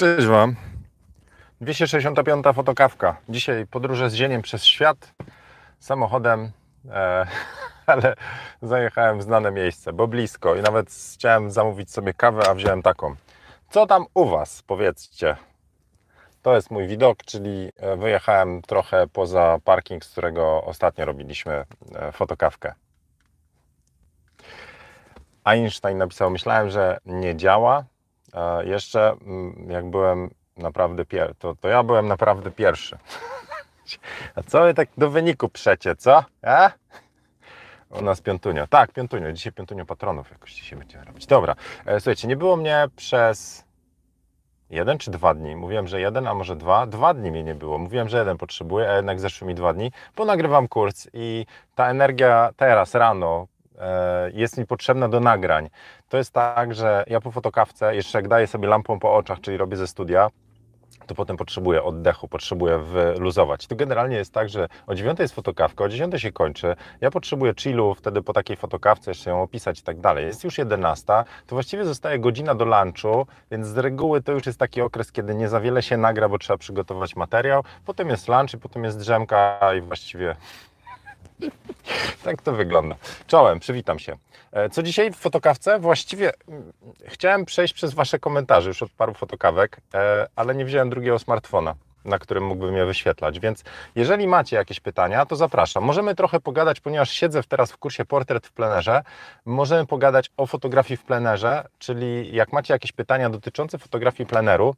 Cześć Wam. 265. Foto Kawka. Dzisiaj podróże z Zieniem przez świat samochodem, ale zajechałem w znane miejsce, bo blisko i nawet chciałem zamówić sobie kawę, a wziąłem taką. Co tam u Was? Powiedzcie. To jest mój widok, czyli wyjechałem trochę poza parking, z którego ostatnio robiliśmy Foto Kawkę. Einstein napisał, myślałem, że nie działa. Jeszcze jak byłem naprawdę pierwszy, to ja byłem naprawdę pierwszy. A co wy tak do wyniku przecie, co? A? U nas piątunio. Tak, piątunio. Dzisiaj piątunio patronów jakoś dzisiaj będziemy robić. Dobra, słuchajcie, nie było mnie przez jeden czy dwa dni. Mówiłem, że jeden, a może dwa. Dwa dni mnie nie było. Mówiłem, że jeden potrzebuję, a jednak zeszły mi dwa dni, bo nagrywam kurs i ta energia teraz rano jest mi potrzebna do nagrań. To jest tak, że ja po fotokawce, jeszcze jak daję sobie lampą po oczach, czyli robię ze studia, to potem potrzebuję oddechu, potrzebuję wyluzować. To generalnie jest tak, że o 9 jest fotokawka, o 10 się kończy, ja potrzebuję chillu, wtedy po takiej fotokawce jeszcze ją opisać i tak dalej. Jest już 11, to właściwie zostaje godzina do lunchu, więc z reguły to już jest taki okres, kiedy nie za wiele się nagra, bo trzeba przygotować materiał, potem jest lunch i potem jest drzemka i właściwie... Tak to wygląda. Czołem, przywitam się. Co dzisiaj w fotokawce? Właściwie chciałem przejść przez Wasze komentarze już od paru fotokawek, ale nie wziąłem drugiego smartfona, na którym mógłbym je wyświetlać, więc jeżeli macie jakieś pytania, to zapraszam. Możemy trochę pogadać, ponieważ siedzę teraz w kursie Portret w plenerze, możemy pogadać o fotografii w plenerze, czyli jak macie jakieś pytania dotyczące fotografii pleneru,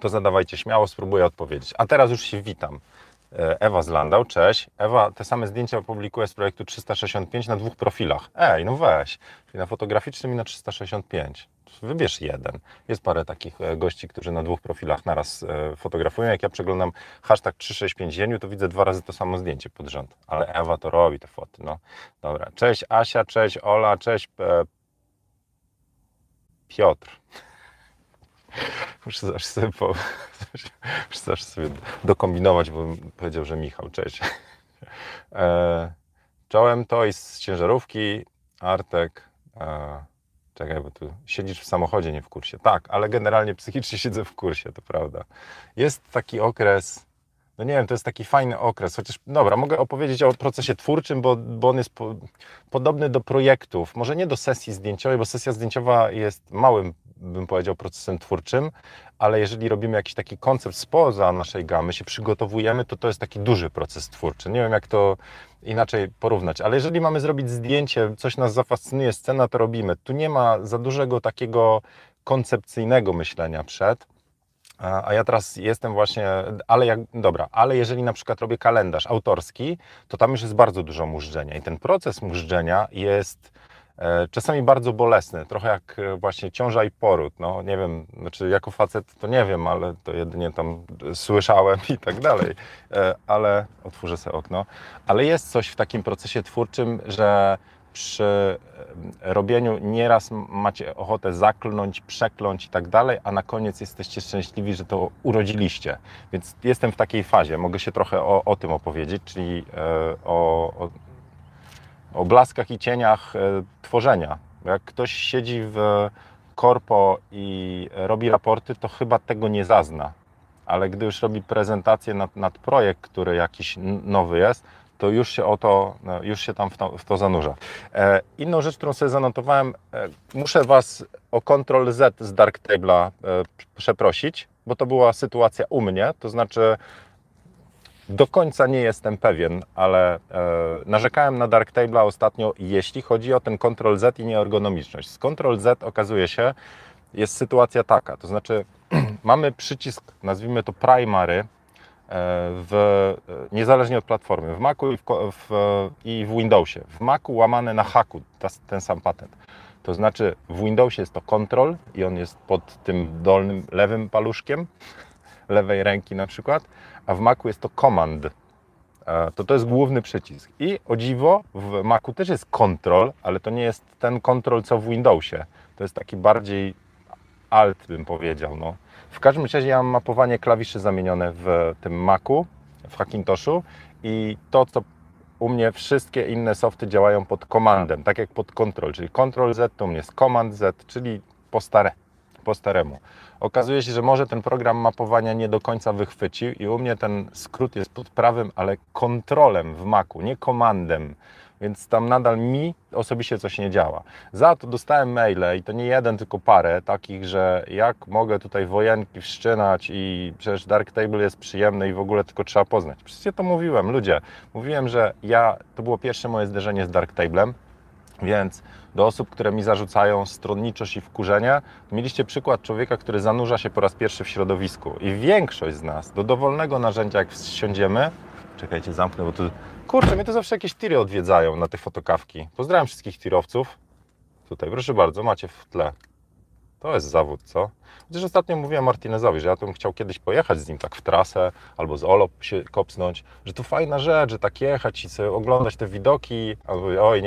to zadawajcie śmiało, spróbuję odpowiedzieć. A teraz już się witam. Ewa z Landau, cześć. Ewa te same zdjęcia publikuje z projektu 365 na dwóch profilach. Ej, no weź, czyli na fotograficznym i na 365. Wybierz jeden. Jest parę takich gości, którzy na dwóch profilach naraz fotografują. Jak ja przeglądam hashtag 365zieniu, to widzę dwa razy to samo zdjęcie pod rząd. Ale Ewa to robi te foty, no. Dobra, cześć Asia, cześć Ola, cześć Piotr. Muszę zawsze sobie dokombinować, bo powiedział, że Michał, cześć. Czołem to i z ciężarówki, Artek. Czekaj, bo tu siedzisz w samochodzie, nie w kursie. Tak, ale generalnie psychicznie siedzę w kursie, to prawda. Jest taki okres, no nie wiem, to jest taki fajny okres, chociaż dobra, mogę opowiedzieć o procesie twórczym, bo on jest podobny do projektów, może nie do sesji zdjęciowej, bo sesja zdjęciowa jest małym, bym powiedział, procesem twórczym, ale jeżeli robimy jakiś taki koncept spoza naszej gamy, się przygotowujemy, to jest taki duży proces twórczy. Nie wiem, jak to inaczej porównać, ale jeżeli mamy zrobić zdjęcie, coś nas zafascynuje, scena, to robimy. Tu nie ma za dużego takiego koncepcyjnego myślenia przed. A ja teraz jestem właśnie, ale jeżeli na przykład robię kalendarz autorski, to tam już jest bardzo dużo móżdżenia i ten proces móżdżenia jest czasami bardzo bolesny, trochę jak właśnie ciąża i poród, no nie wiem, znaczy jako facet to nie wiem, ale to jedynie tam słyszałem i tak dalej, ale otworzę sobie okno, ale jest coś w takim procesie twórczym, że przy robieniu nieraz macie ochotę zaklnąć, przekląć i tak dalej, a na koniec jesteście szczęśliwi, że to urodziliście. Więc jestem w takiej fazie, mogę się trochę o tym opowiedzieć, czyli o blaskach i cieniach tworzenia. Jak ktoś siedzi w korpo i robi raporty, to chyba tego nie zazna, ale gdy już robi prezentację nad projekt, który jakiś nowy jest, to już się tam w to zanurza. Inną rzecz, którą sobie zanotowałem, muszę Was o Ctrl Z z Darktable'a przeprosić, bo to była sytuacja u mnie, to znaczy do końca nie jestem pewien, ale narzekałem na Darktable'a ostatnio, jeśli chodzi o ten Ctrl Z i nieergonomiczność. Z Ctrl Z okazuje się, jest sytuacja taka, to znaczy mamy przycisk, nazwijmy to primary, niezależnie od platformy, w Macu i w Windowsie. W Macu łamane na haku, ten sam patent. To znaczy w Windowsie jest to Control i on jest pod tym dolnym lewym paluszkiem, lewej ręki na przykład, a w Macu jest to Command. To jest główny przycisk. I o dziwo w Macu też jest Control, ale to nie jest ten Control co w Windowsie. To jest taki bardziej Alt, bym powiedział, no. W każdym razie ja mam mapowanie klawiszy zamienione w tym Macu, w Hackintoshu i to, co u mnie wszystkie inne softy działają pod komandem, tak jak pod Ctrl, czyli Ctrl Z to u mnie jest Command Z, czyli po, stare, po staremu. Okazuje się, że może ten program mapowania nie do końca wychwycił i u mnie ten skrót jest pod prawym, ale kontrolem w Macu, nie komandem. Więc tam nadal mi osobiście coś nie działa. Za to dostałem maile i to nie jeden, tylko parę takich, że jak mogę tutaj wojenki wszczynać i przecież Darktable jest przyjemny i w ogóle tylko trzeba poznać. Przecież ja to mówiłem, ludzie. Mówiłem, że to było pierwsze moje zderzenie z Darktablem, więc do osób, które mi zarzucają stronniczość i wkurzenie, mieliście przykład człowieka, który zanurza się po raz pierwszy w środowisku. I większość z nas do dowolnego narzędzia, jak wsiądziemy, czekajcie, zamknę, bo tu... Kurczę, mnie to zawsze jakieś tiry odwiedzają na te fotokawki. Pozdrawiam wszystkich tirowców. Tutaj, proszę bardzo, macie w tle. To jest zawód, co? Chociaż ostatnio mówiłem Martinezowi, że ja bym chciał kiedyś pojechać z nim tak w trasę, albo z Olop się kopsnąć, że to fajna rzecz, że tak jechać i sobie oglądać te widoki. Albo oj,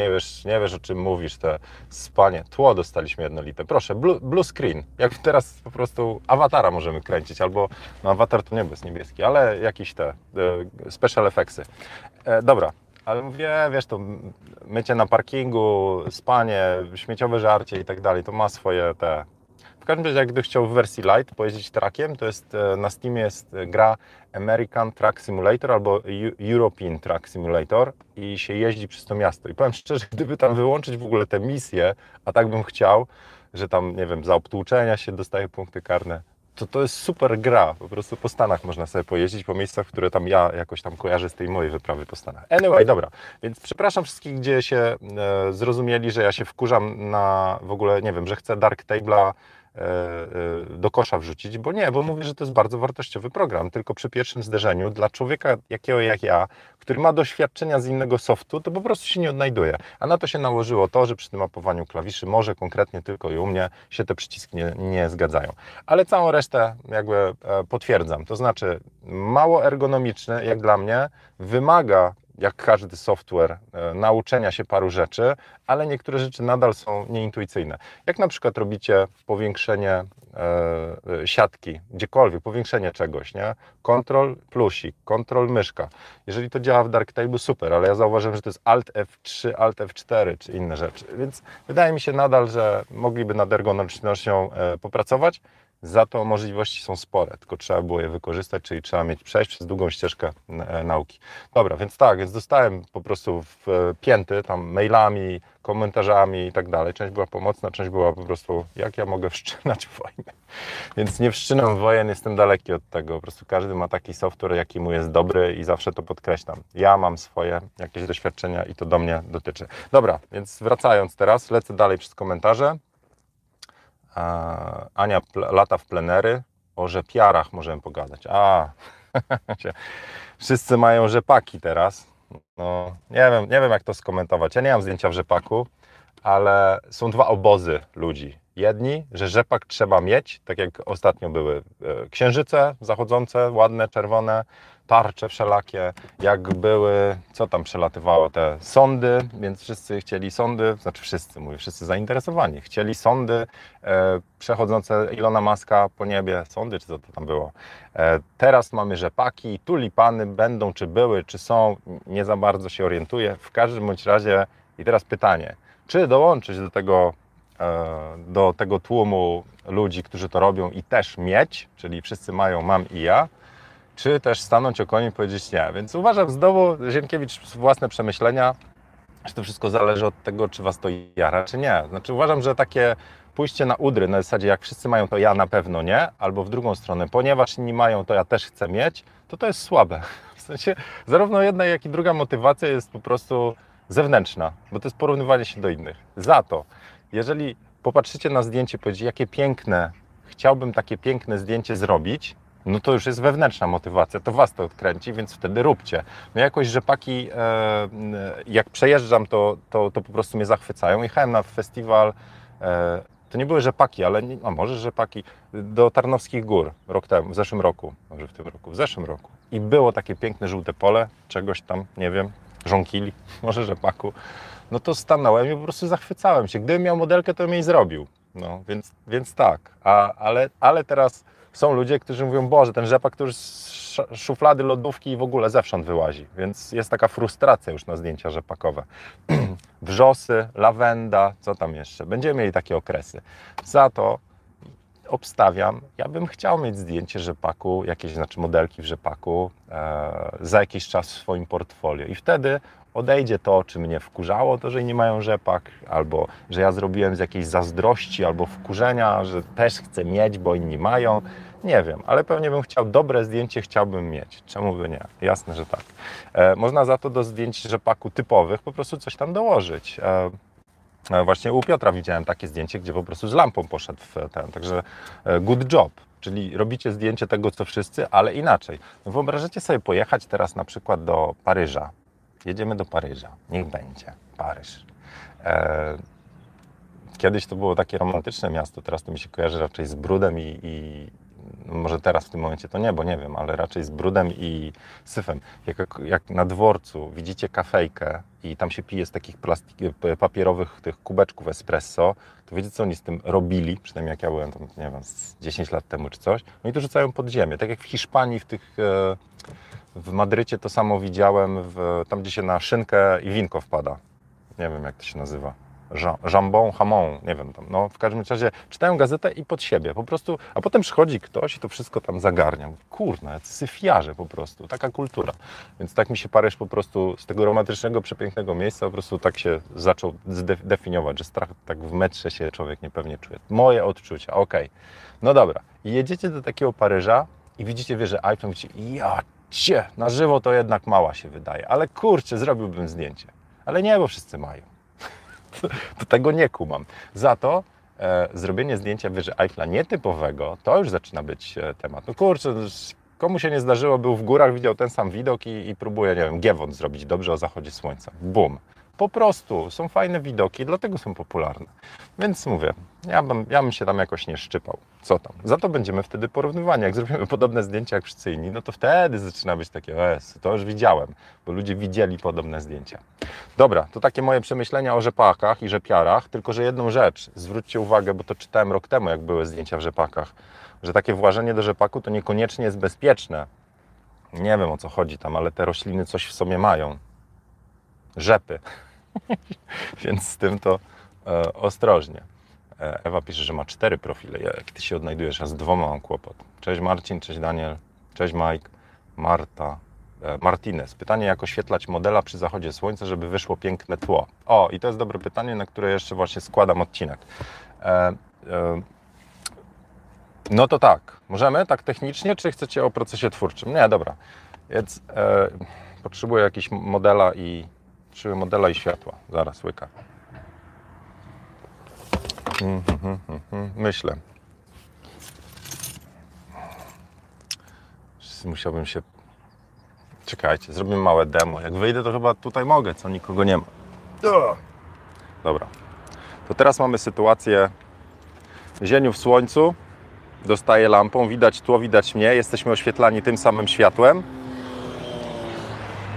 nie wiesz o czym mówisz, te spanie. Tło dostaliśmy jednolite. Proszę, blue screen. Jak teraz po prostu awatara możemy kręcić, albo no, awatar to nie jest niebieski, ale jakieś te special effectsy. Dobra. Ale mówię, wiesz, to mycie na parkingu, spanie, śmieciowe żarcie i tak dalej, to ma swoje te... W każdym razie, jakby chciał w wersji light pojeździć trackiem, to jest na Steamie jest gra American Truck Simulator albo European Truck Simulator i się jeździ przez to miasto. I powiem szczerze, gdyby tam wyłączyć w ogóle te misje, a tak bym chciał, że tam, nie wiem, za obtłuczenia się dostaje punkty karne, to jest super gra, po prostu po Stanach można sobie pojeździć, po miejscach, które tam ja jakoś tam kojarzę z tej mojej wyprawy po Stanach. Anyway, dobra, więc przepraszam wszystkich, gdzie się zrozumieli, że ja się wkurzam na w ogóle, nie wiem, że chcę Darktable'a do kosza wrzucić, bo nie, bo mówię, że to jest bardzo wartościowy program, tylko przy pierwszym zderzeniu dla człowieka jakiego jak ja, który ma doświadczenia z innego softu, to po prostu się nie odnajduje. A na to się nałożyło to, że przy tym mapowaniu klawiszy może konkretnie tylko i u mnie się te przyciski nie zgadzają. Ale całą resztę jakby potwierdzam. To znaczy mało ergonomiczny, jak dla mnie, wymaga jak każdy software, nauczenia się paru rzeczy, ale niektóre rzeczy nadal są nieintuicyjne. Jak na przykład robicie powiększenie siatki, gdziekolwiek, powiększenie czegoś, nie? Ctrl plusik, Ctrl myszka. Jeżeli to działa w Darktable, super, ale ja zauważyłem, że to jest Alt F3, Alt F4 czy inne rzeczy, więc wydaje mi się nadal, że mogliby nad ergonomicznością popracować. Za to możliwości są spore, tylko trzeba było je wykorzystać, czyli trzeba przejść przez długą ścieżkę nauki. Dobra, więc tak, więc dostałem po prostu pięty tam mailami, komentarzami i tak dalej. Część była pomocna, część była po prostu, jak ja mogę wszczynać wojnę. Więc nie wszczynam wojen, jestem daleki od tego. Po prostu każdy ma taki software, jaki mu jest dobry i zawsze to podkreślam. Ja mam swoje jakieś doświadczenia i to do mnie dotyczy. Dobra, więc wracając teraz, lecę dalej przez komentarze. Ania lata w plenery, o rzepiarach możemy pogadać. Wszyscy mają rzepaki teraz. No, nie wiem jak to skomentować. Ja nie mam zdjęcia w rzepaku, ale są dwa obozy ludzi. Jedni, że rzepak trzeba mieć, tak jak ostatnio były księżyce zachodzące, ładne, czerwone, tarcze wszelakie, jak były, co tam przelatywało, te sądy, więc wszyscy chcieli sądy, znaczy wszyscy, mówię, wszyscy zainteresowani, chcieli sądy przechodzące Ilona Maska po niebie, sądy, czy co to tam było. Teraz mamy rzepaki, tulipany będą, czy były, czy są, nie za bardzo się orientuję, w każdym bądź razie i teraz pytanie, czy dołączyć do tego tłumu ludzi, którzy to robią i też mieć, czyli wszyscy mają, mam i ja, czy też stanąć okoniem i powiedzieć nie. Więc uważam znowu, Zienkiewicz, własne przemyślenia, że to wszystko zależy od tego, czy was to jara, czy nie. Znaczy uważam, że takie pójście na udry na zasadzie, jak wszyscy mają, to ja na pewno nie, albo w drugą stronę, ponieważ inni mają, to ja też chcę mieć, to jest słabe. W sensie zarówno jedna, jak i druga motywacja jest po prostu zewnętrzna, bo to jest porównywanie się do innych. Za to, jeżeli popatrzycie na zdjęcie i powiedzieć, jakie piękne, chciałbym takie piękne zdjęcie zrobić, no to już jest wewnętrzna motywacja, to was to odkręci, więc wtedy róbcie. No jakoś rzepaki, jak przejeżdżam, to po prostu mnie zachwycają. Jechałem na festiwal, to nie były rzepaki, ale nie, a może rzepaki, do Tarnowskich Gór rok temu, w zeszłym roku, może w tym roku, w zeszłym roku. I było takie piękne żółte pole, czegoś tam, nie wiem, żonkili, może rzepaku. No to stanąłem i po prostu zachwycałem się. Gdybym miał modelkę, to bym jej zrobił. No, więc tak. Ale teraz są ludzie, którzy mówią, Boże, ten rzepak to już z szuflady, lodówki i w ogóle zewsząd wyłazi. Więc jest taka frustracja już na zdjęcia rzepakowe. Wrzosy, lawenda, co tam jeszcze? Będziemy mieli takie okresy. Za to obstawiam, ja bym chciał mieć zdjęcie rzepaku, jakieś, znaczy modelki w rzepaku za jakiś czas w swoim portfolio i wtedy odejdzie to, czy mnie wkurzało to, że nie mają rzepak, albo że ja zrobiłem z jakiejś zazdrości albo wkurzenia, że też chcę mieć, bo inni mają. Nie wiem, ale pewnie bym chciał dobre zdjęcie, chciałbym mieć. Czemu by nie? Jasne, że tak. Można za to do zdjęć rzepaku typowych po prostu coś tam dołożyć. Właśnie u Piotra widziałem takie zdjęcie, gdzie po prostu z lampą poszedł w ten, także good job. Czyli robicie zdjęcie tego, co wszyscy, ale inaczej. Wyobrażacie sobie pojechać teraz na przykład do Paryża. Jedziemy do Paryża. Niech będzie. Paryż. Kiedyś to było takie romantyczne miasto, teraz to mi się kojarzy raczej z brudem i może teraz w tym momencie to nie, bo nie wiem, ale raczej z brudem i syfem. Jak na dworcu widzicie kafejkę i tam się pije z takich papierowych tych kubeczków espresso, to wiecie, co oni z tym robili, przynajmniej jak ja byłem tam, nie wiem, 10 lat temu czy coś, oni to rzucają pod ziemię, tak jak w Hiszpanii, w Madrycie to samo widziałem, tam gdzie się na szynkę i winko wpada, nie wiem jak to się nazywa. Jambon, hamon, nie wiem tam, no w każdym razie czytają gazetę i pod siebie po prostu, a potem przychodzi ktoś i to wszystko tam zagarnia. Kurna, syfiarze po prostu, taka kultura. Więc tak mi się Paryż po prostu z tego romantycznego, przepięknego miejsca po prostu tak się zaczął definiować, że strach tak w metrze się człowiek niepewnie czuje. Moje odczucia, okej. No dobra, jedziecie do takiego Paryża i widzicie wieżę Eiffla, mówicie, jacie, na żywo to jednak mała się wydaje, ale kurczę, zrobiłbym zdjęcie. Ale nie, bo wszyscy mają. To tego nie kumam. Za to zrobienie zdjęcia wieży Eiffla nietypowego, to już zaczyna być temat. No kurczę, komu się nie zdarzyło, był w górach, widział ten sam widok i próbuje, nie wiem, Giewont zrobić dobrze o zachodzie słońca. Bum. Po prostu są fajne widoki, dlatego są popularne. Więc mówię, ja bym się tam jakoś nie szczypał. Co tam? Za to będziemy wtedy porównywani. Jak zrobimy podobne zdjęcia jak wszyscy inni, no to wtedy zaczyna być takie, to już widziałem, bo ludzie widzieli podobne zdjęcia. Dobra, to takie moje przemyślenia o rzepakach i rzepiarach, tylko że jedną rzecz, zwróćcie uwagę, bo to czytałem rok temu, jak były zdjęcia w rzepakach, że takie włażenie do rzepaku to niekoniecznie jest bezpieczne. Nie wiem, o co chodzi tam, ale te rośliny coś w sobie mają. Rzepy. Więc z tym to ostrożnie. Ewa pisze, że ma 4 profile. Jak ty się odnajdujesz? Ja z 2 mam kłopot. Cześć Marcin, cześć Daniel, cześć Mike, Marta, Martinez. Pytanie, jak oświetlać modela przy zachodzie słońca, żeby wyszło piękne tło? O, i to jest dobre pytanie, na które jeszcze właśnie składam odcinek. No to tak. Możemy tak technicznie, czy chcecie o procesie twórczym? Nie, dobra. Więc potrzebuję jakiegoś modela i światła. Zaraz, łyka. Myślę. Musiałbym się... Czekajcie, zrobimy małe demo. Jak wyjdę, to chyba tutaj mogę, co? Nikogo nie ma. Dobra. To teraz mamy sytuację zieniu w słońcu. Dostaję lampą, widać tło, widać mnie. Jesteśmy oświetlani tym samym światłem.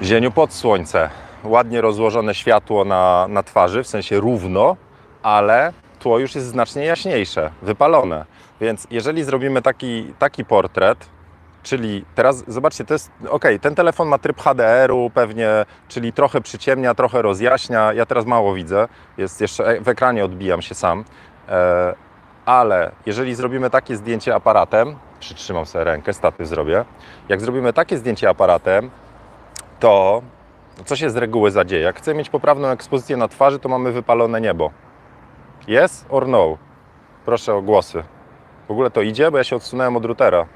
Zieniu pod słońce. Ładnie rozłożone światło na twarzy, w sensie równo, ale tło już jest znacznie jaśniejsze, wypalone. Więc jeżeli zrobimy taki portret, czyli teraz, zobaczcie, to jest, okej, ten telefon ma tryb HDR-u pewnie, czyli trochę przyciemnia, trochę rozjaśnia. Ja teraz mało widzę, jest jeszcze w ekranie odbijam się sam, ale jeżeli zrobimy takie zdjęcie aparatem, przytrzymam sobie rękę, statyw zrobię, jak zrobimy takie zdjęcie aparatem, to... Co się z reguły zadzieje? Jak chcę mieć poprawną ekspozycję na twarzy, to mamy wypalone niebo. Yes or no? Proszę o głosy. W ogóle to idzie? Bo ja się odsunąłem od routera.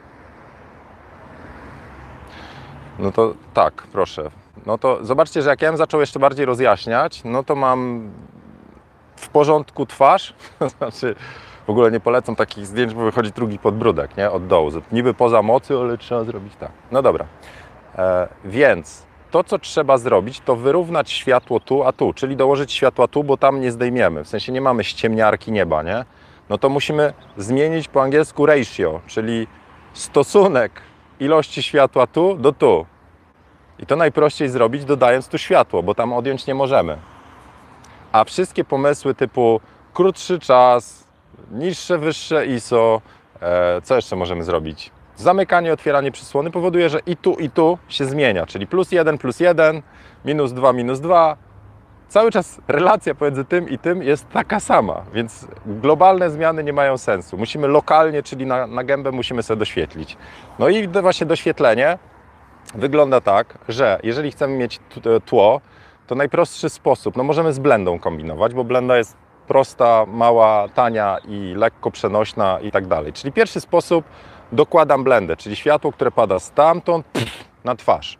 No to tak, proszę. No to zobaczcie, że jak ja bym zaczął jeszcze bardziej rozjaśniać, no to mam w porządku twarz. Znaczy, w ogóle nie polecam takich zdjęć, bo wychodzi drugi podbródek, nie? Od dołu. Niby poza mocy, ale trzeba zrobić tak. No dobra. Więc... To, co trzeba zrobić, to wyrównać światło tu, a tu, czyli dołożyć światła tu, bo tam nie zdejmiemy, w sensie nie mamy ściemniarki nieba, nie? No to musimy zmienić po angielsku ratio, czyli stosunek ilości światła tu do tu. I to najprościej zrobić, dodając tu światło, bo tam odjąć nie możemy. A wszystkie pomysły typu krótszy czas, niższe, wyższe ISO, co jeszcze możemy zrobić? Zamykanie, otwieranie przysłony powoduje, że i tu się zmienia, czyli +1, +1, -2, -2, cały czas relacja pomiędzy tym i tym jest taka sama, więc globalne zmiany nie mają sensu. Musimy lokalnie, czyli na gębę musimy sobie doświetlić. No i właśnie doświetlenie wygląda tak, że jeżeli chcemy mieć tło, to najprostszy sposób, no możemy z blendą kombinować, bo blenda jest prosta, mała, tania i lekko przenośna i tak dalej. Czyli pierwszy sposób, dokładam blendę, czyli światło, które pada stamtąd na twarz.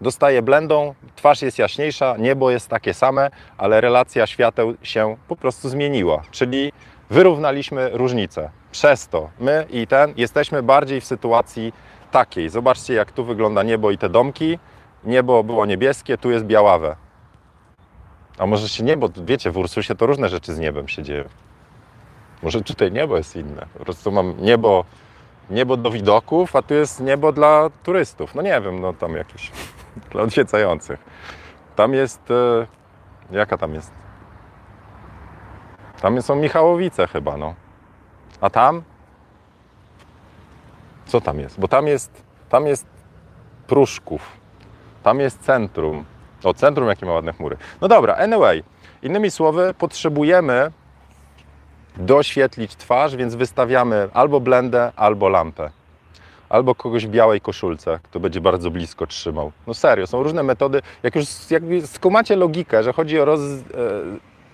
Dostaję blendą, twarz jest jaśniejsza, niebo jest takie same, ale relacja świateł się po prostu zmieniła, czyli wyrównaliśmy różnicę. Przez to my i ten jesteśmy bardziej w sytuacji takiej. Zobaczcie, jak tu wygląda niebo i te domki. Niebo było niebieskie, tu jest białawe. A może się niebo, wiecie, w Ursusie to różne rzeczy z niebem się dzieją. Może tutaj niebo jest inne. Po prostu mam niebo do widoków, a tu jest niebo dla turystów. No nie wiem, no tam jakieś dla odwiedzających. Tam jest... jaka tam jest? Tam są Michałowice chyba, no. A tam? Co tam jest? Bo tam jest Pruszków. Tam jest centrum. O, centrum, jakie ma ładne chmury. No dobra, anyway. Innymi słowy, potrzebujemy doświetlić twarz, więc wystawiamy albo blendę, albo lampę. Albo kogoś w białej koszulce, kto będzie bardzo blisko trzymał. No serio, są różne metody. Jak skumacie logikę, że chodzi o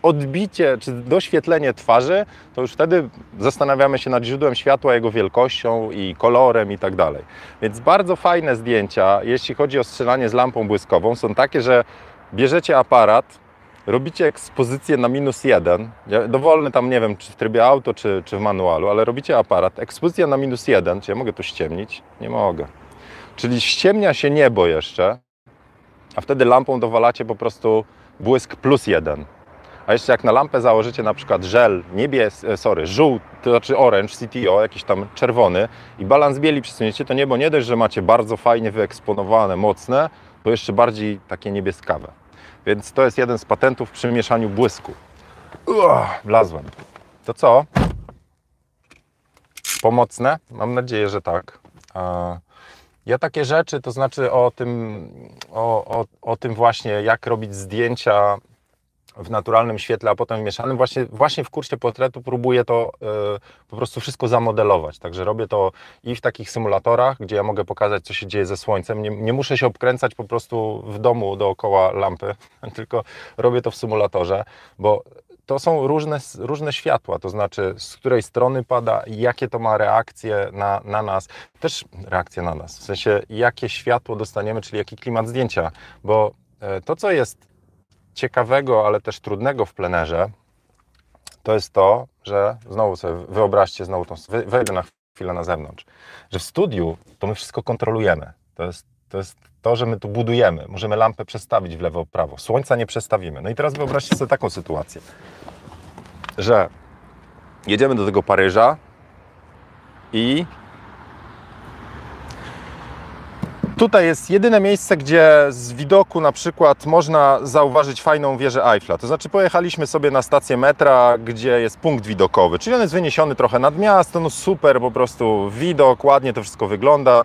odbicie czy doświetlenie twarzy, to już wtedy zastanawiamy się nad źródłem światła, jego wielkością i kolorem i tak dalej. Więc bardzo fajne zdjęcia, jeśli chodzi o strzelanie z lampą błyskową, są takie, że bierzecie aparat, robicie ekspozycję na -1, dowolny tam, nie wiem, czy w trybie auto, czy w manualu, ale robicie aparat, ekspozycja na -1, czy ja mogę tu ściemnić? Nie mogę. Czyli ściemnia się niebo jeszcze, a wtedy lampą dowalacie po prostu błysk +1. A jeszcze jak na lampę założycie na przykład żel żółty, to znaczy orange, CTO, jakiś tam czerwony i balans bieli przesuniecie, to niebo nie dość, że macie bardzo fajnie wyeksponowane, mocne, to jeszcze bardziej takie niebieskawe. Więc to jest jeden z patentów przy mieszaniu błysku. Wlazłem. To co? Pomocne? Mam nadzieję, że tak. Ja takie rzeczy, to znaczy o tym właśnie, jak robić zdjęcia w naturalnym świetle, a potem w mieszanym. Właśnie w kursie portretu próbuję to po prostu wszystko zamodelować. Także robię to i w takich symulatorach, gdzie ja mogę pokazać, co się dzieje ze słońcem. Nie muszę się obkręcać po prostu w domu dookoła lampy, tylko robię to w symulatorze, bo to są różne światła, to znaczy z której strony pada, jakie to ma reakcje na nas. Też reakcje na nas, w sensie jakie światło dostaniemy, czyli jaki klimat zdjęcia, bo to, co jest ciekawego, ale też trudnego w plenerze, to jest to, że znowu sobie wyobraźcie, wejdę na chwilę na zewnątrz, że w studiu to my wszystko kontrolujemy. To jest to, że my tu budujemy. Możemy lampę przestawić w lewo, prawo. Słońca nie przestawimy. No i teraz wyobraźcie sobie taką sytuację, że jedziemy do tego Paryża i tutaj jest jedyne miejsce, gdzie z widoku na przykład można zauważyć fajną wieżę Eiffla. To znaczy pojechaliśmy sobie na stację metra, gdzie jest punkt widokowy, czyli on jest wyniesiony trochę nad miasto, no super po prostu widok, ładnie to wszystko wygląda.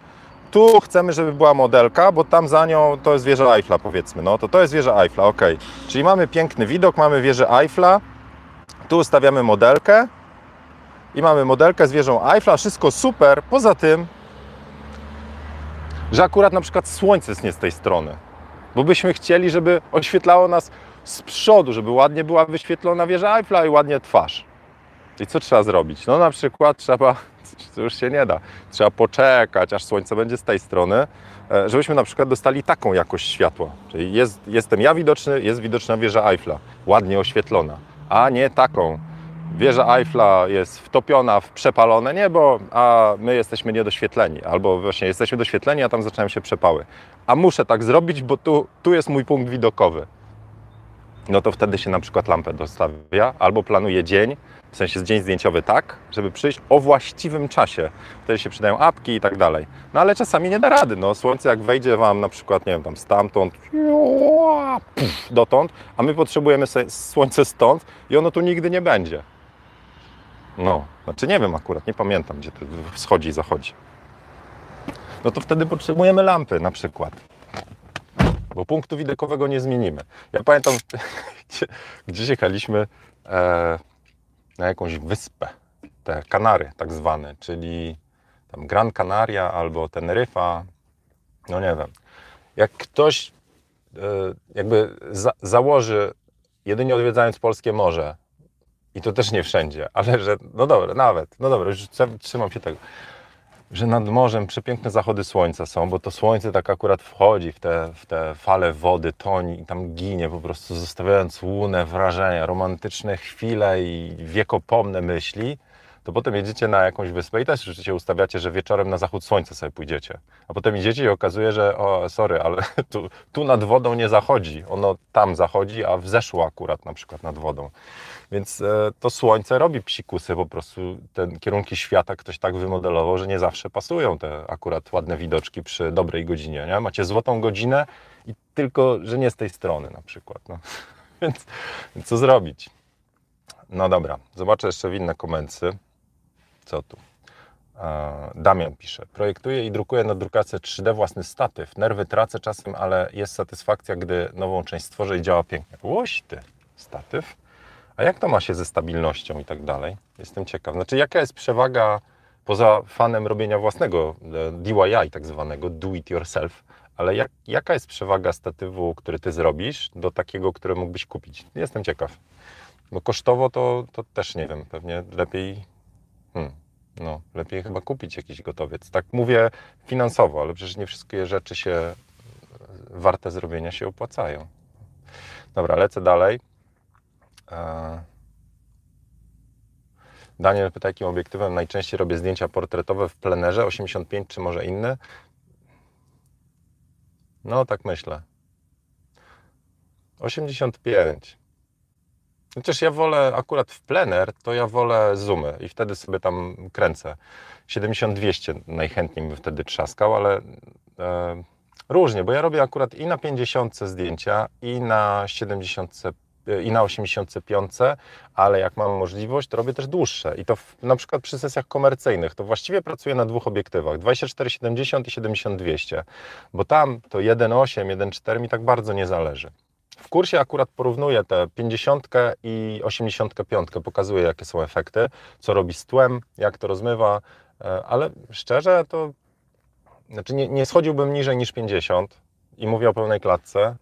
Tu chcemy, żeby była modelka, bo tam za nią to jest wieża Eiffla, powiedzmy. No to jest wieża Eiffla, ok. Czyli mamy piękny widok, mamy wieżę Eiffla, tu ustawiamy modelkę i mamy modelkę z wieżą Eiffla, wszystko super, poza tym, że akurat na przykład słońce jest nie z tej strony, bo byśmy chcieli, żeby oświetlało nas z przodu, żeby ładnie była wyświetlona wieża Eiffla i ładnie twarz. I co trzeba zrobić? No na przykład trzeba, to już się nie da, trzeba poczekać, aż słońce będzie z tej strony, żebyśmy na przykład dostali taką jakość światła. Czyli jestem ja widoczny, jest widoczna wieża Eiffla, ładnie oświetlona, a nie taką. Wieża Eiffla jest wtopiona w przepalone niebo, a my jesteśmy niedoświetleni. Albo właśnie jesteśmy doświetleni, a tam zaczynają się przepały. A muszę tak zrobić, bo tu jest mój punkt widokowy. No to wtedy się na przykład lampę dostawia, albo planuje dzień, w sensie dzień zdjęciowy tak, żeby przyjść o właściwym czasie. Wtedy się przydają apki i tak dalej. No ale czasami nie da rady. No słońce jak wejdzie wam na przykład, nie wiem, tam stamtąd, dotąd, a my potrzebujemy słońce stąd i ono tu nigdy nie będzie. No, znaczy nie wiem akurat, nie pamiętam, gdzie to wschodzi i zachodzi. No to wtedy potrzebujemy lampy na przykład. bo punktu widokowego nie zmienimy. Ja pamiętam, gdzieś jechaliśmy na jakąś wyspę, te Kanary tak zwane, czyli tam Gran Canaria albo Teneryfa, no nie wiem. Jak ktoś jakby założy, jedynie odwiedzając polskie morze, i to też nie wszędzie, ale że, no dobra, nawet, no dobra, już trzymam się tego, że nad morzem przepiękne zachody słońca są, bo to słońce tak akurat wchodzi w te fale wody, toni i tam ginie po prostu, zostawiając łunę, wrażenia, romantyczne chwile i wiekopomne myśli, to potem jedziecie na jakąś wyspę i też się ustawiacie, że wieczorem na zachód słońca sobie pójdziecie. A potem idziecie i okazuje, że o, sorry, ale tu nad wodą nie zachodzi. Ono tam zachodzi, a wzeszło akurat na przykład nad wodą. Więc to słońce robi psikusy po prostu. Te kierunki świata ktoś tak wymodelował, że nie zawsze pasują te akurat ładne widoczki przy dobrej godzinie. Nie? Macie złotą godzinę i tylko, że nie z tej strony na przykład. No. Więc co zrobić? No dobra, zobaczę jeszcze inne komenty. Co tu? Damian pisze. Projektuję i drukuję na drukarce 3D własny statyw. Nerwy tracę czasem, ale jest satysfakcja, gdy nową część stworzę i działa pięknie. Łoś ty, statyw? A jak to ma się ze stabilnością i tak dalej? Jestem ciekaw. Znaczy, jaka jest przewaga, poza fanem robienia własnego DIY tak zwanego, do it yourself, ale jaka jest przewaga statywu, który ty zrobisz, do takiego, który mógłbyś kupić? Jestem ciekaw. Bo kosztowo to też nie wiem, pewnie lepiej... no, lepiej chyba kupić jakiś gotowiec. Tak mówię finansowo, ale przecież nie wszystkie rzeczy się warte zrobienia się opłacają. Dobra, lecę dalej. Daniel pyta, jakim obiektywem najczęściej robię zdjęcia portretowe w plenerze? 85 czy może inny? No, tak myślę. 85. Chociaż ja wolę akurat w plener, to ja wolę zoomy i wtedy sobie tam kręcę. 70-200 najchętniej bym wtedy trzaskał, ale różnie, bo ja robię akurat i na 50 zdjęcia, i na 70, i na 85, ale jak mam możliwość, to robię też dłuższe. I to na przykład przy sesjach komercyjnych, to właściwie pracuję na dwóch obiektywach, 24-70 i 70-200, bo tam to 1.8, 1.4 mi tak bardzo nie zależy. W kursie akurat porównuję te 50 i 85, pokazuję, jakie są efekty, co robi z tłem, jak to rozmywa, ale szczerze to znaczy nie schodziłbym niżej niż 50 i mówię o pełnej klatce,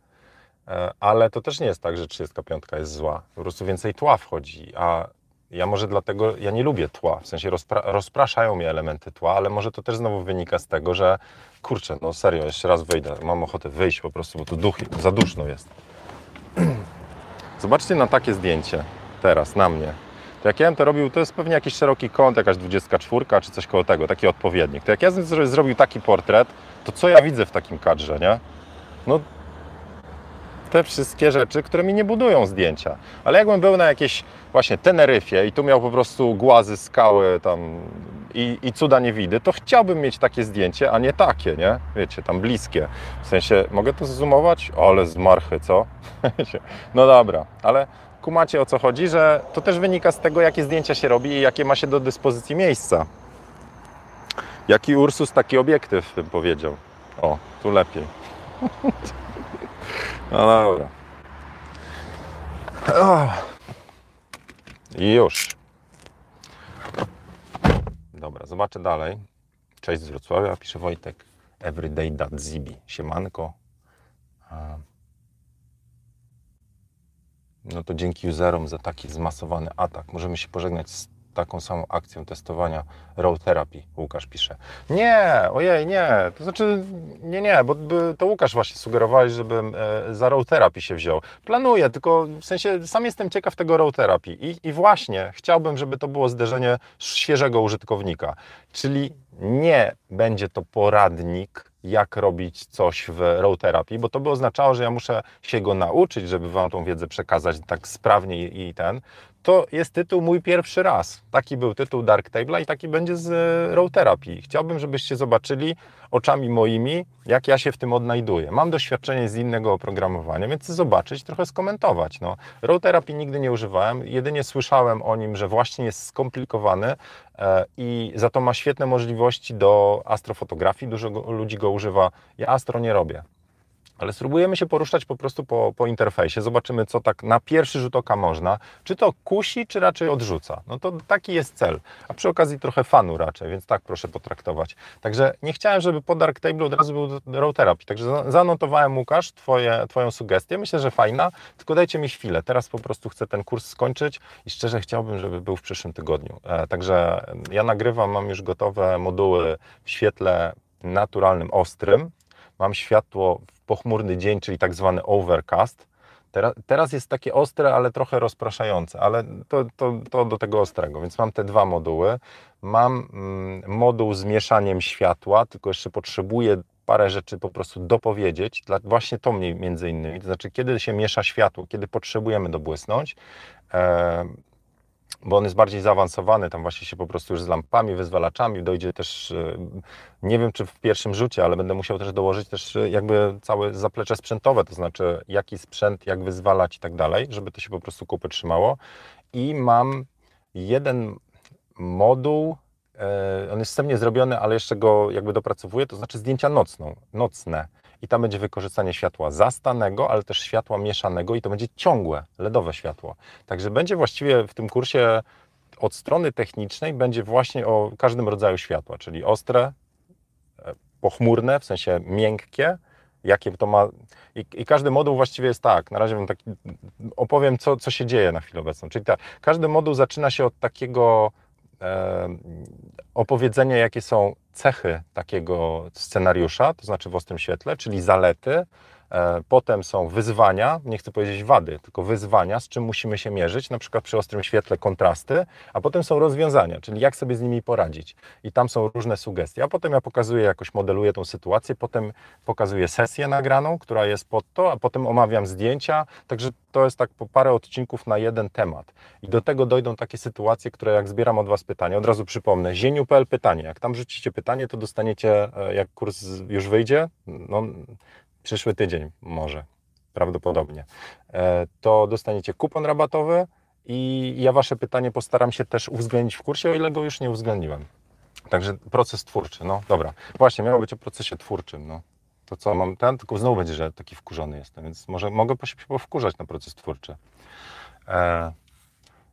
ale to też nie jest tak, że 35 jest zła, po prostu więcej tła wchodzi, a ja może dlatego, ja nie lubię tła, w sensie rozpraszają mnie elementy tła, ale może to też znowu wynika z tego, że kurczę, no serio, jeszcze raz wyjdę, mam ochotę wyjść po prostu, bo tu za duszno jest. Zobaczcie na takie zdjęcie teraz, na mnie. To jak ja bym to robił, to jest pewnie jakiś szeroki kąt, jakaś 24 czy coś koło tego, taki odpowiednik. To jak ja zrobił taki portret, to co ja widzę w takim kadrze, nie? No, te wszystkie rzeczy, które mi nie budują zdjęcia. Ale jakbym był na jakiejś właśnie Teneryfie i tu miał po prostu głazy, skały tam i cuda niewidy, to chciałbym mieć takie zdjęcie, a nie takie, nie? Wiecie, tam bliskie. W sensie, mogę to zoomować? Ale zmarchy, co? No dobra, ale kumacie, o co chodzi, że to też wynika z tego, jakie zdjęcia się robi i jakie ma się do dyspozycji miejsca. Jaki Ursus, taki obiektyw, bym powiedział. O, tu lepiej. No dobra. I już. Dobra, zobaczę dalej. Cześć z Wrocławia, pisze Wojtek. Everyday that zibi. Siemanko. No to dzięki userom za taki zmasowany atak. Możemy się pożegnać z taką samą akcją testowania RawTherapee, Łukasz pisze. Nie, ojej, nie, to znaczy, nie, bo to Łukasz właśnie sugerowałeś, żebym za RawTherapee się wziął. Planuję, tylko w sensie sam jestem ciekaw tego RawTherapee i właśnie chciałbym, żeby to było zderzenie świeżego użytkownika, czyli nie będzie to poradnik, jak robić coś w RawTherapee, bo to by oznaczało, że ja muszę się go nauczyć, żeby wam tą wiedzę przekazać tak sprawnie i ten. To jest tytuł Mój pierwszy raz. Taki był tytuł Darktable'a i taki będzie z RawTherapee. Chciałbym, żebyście zobaczyli oczami moimi, jak ja się w tym odnajduję. Mam doświadczenie z innego oprogramowania, więc chcę zobaczyć, trochę skomentować. No. RawTherapee nigdy nie używałem, jedynie słyszałem o nim, że właśnie jest skomplikowany i za to ma świetne możliwości do astrofotografii. Dużo ludzi go używa. Ja astro nie robię. Ale spróbujemy się poruszać po prostu po interfejsie, zobaczymy, co tak na pierwszy rzut oka można, czy to kusi, czy raczej odrzuca. No to taki jest cel, a przy okazji trochę fanu raczej, więc tak proszę potraktować. Także nie chciałem, żeby po Darktable od razu był RawTherapee, także zanotowałem, Łukasz, Twoją sugestię, myślę, że fajna, tylko dajcie mi chwilę, teraz po prostu chcę ten kurs skończyć i szczerze chciałbym, żeby był w przyszłym tygodniu. Także ja nagrywam, mam już gotowe moduły w świetle naturalnym, ostrym, mam światło w pochmurny dzień, czyli tak zwany overcast. Teraz jest takie ostre, ale trochę rozpraszające, ale to do tego ostrego, więc mam te dwa moduły. Mam moduł z mieszaniem światła, tylko jeszcze potrzebuję parę rzeczy po prostu dopowiedzieć, właśnie to między innymi, to znaczy kiedy się miesza światło, kiedy potrzebujemy dobłysnąć, bo on jest bardziej zaawansowany, tam właśnie się po prostu już z lampami, wyzwalaczami dojdzie też, nie wiem czy w pierwszym rzucie, ale będę musiał też dołożyć też jakby całe zaplecze sprzętowe, to znaczy jaki sprzęt, jak wyzwalać i tak dalej, żeby to się po prostu kupy trzymało. I mam jeden moduł, on jest wstępnie zrobiony, ale jeszcze go jakby dopracowuję, to znaczy zdjęcia nocne. I tam będzie wykorzystanie światła zastanego, ale też światła mieszanego i to będzie ciągłe, LEDowe światło. Także będzie właściwie w tym kursie od strony technicznej będzie właśnie o każdym rodzaju światła, czyli ostre, pochmurne, w sensie miękkie, jakie to ma. I każdy moduł właściwie jest tak, na razie opowiem co się dzieje na chwilę obecną. Czyli każdy moduł zaczyna się od takiego opowiedzenia, jakie są cechy takiego scenariusza, to znaczy w ostrym świetle, czyli zalety, potem są wyzwania, nie chcę powiedzieć wady, tylko wyzwania, z czym musimy się mierzyć, na przykład przy ostrym świetle kontrasty, a potem są rozwiązania, czyli jak sobie z nimi poradzić i tam są różne sugestie, a potem ja pokazuję, jakoś modeluję tą sytuację, potem pokazuję sesję nagraną, która jest pod to, a potem omawiam zdjęcia, także to jest tak po parę odcinków na jeden temat i do tego dojdą takie sytuacje, które jak zbieram od Was pytania, od razu przypomnę, zieniu.pl pytanie, jak tam rzucicie pytanie, to dostaniecie, jak kurs już wyjdzie, no przyszły tydzień może, prawdopodobnie, to dostaniecie kupon rabatowy i ja Wasze pytanie postaram się też uwzględnić w kursie, o ile go już nie uwzględniłem. Także proces twórczy, no dobra. Właśnie, miało być o procesie twórczym, no. To co, mam ten, tylko znowu będzie, że taki wkurzony jestem, więc może mogę się powkurzać na proces twórczy.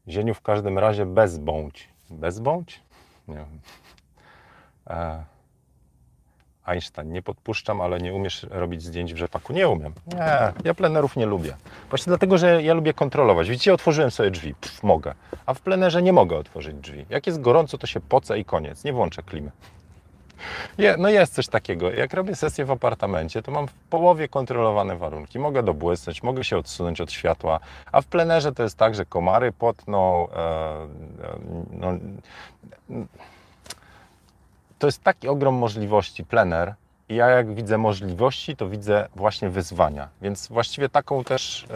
Zieniu w każdym razie bezbądź. Bezbądź? Nie wiem. Einstein, nie podpuszczam, ale nie umiesz robić zdjęć w rzepaku. Nie umiem. Nie, ja plenerów nie lubię. Właśnie dlatego, że ja lubię kontrolować. Widzicie, otworzyłem sobie drzwi. Mogę. A w plenerze nie mogę otworzyć drzwi. Jak jest gorąco, to się poca i koniec. Nie włączę klimy. No jest coś takiego. Jak robię sesję w apartamencie, to mam w połowie kontrolowane warunki. Mogę dobłysnąć, mogę się odsunąć od światła. A w plenerze to jest tak, że komary potną... To jest taki ogrom możliwości, plener, i ja jak widzę możliwości, to widzę właśnie wyzwania, więc właściwie taką też,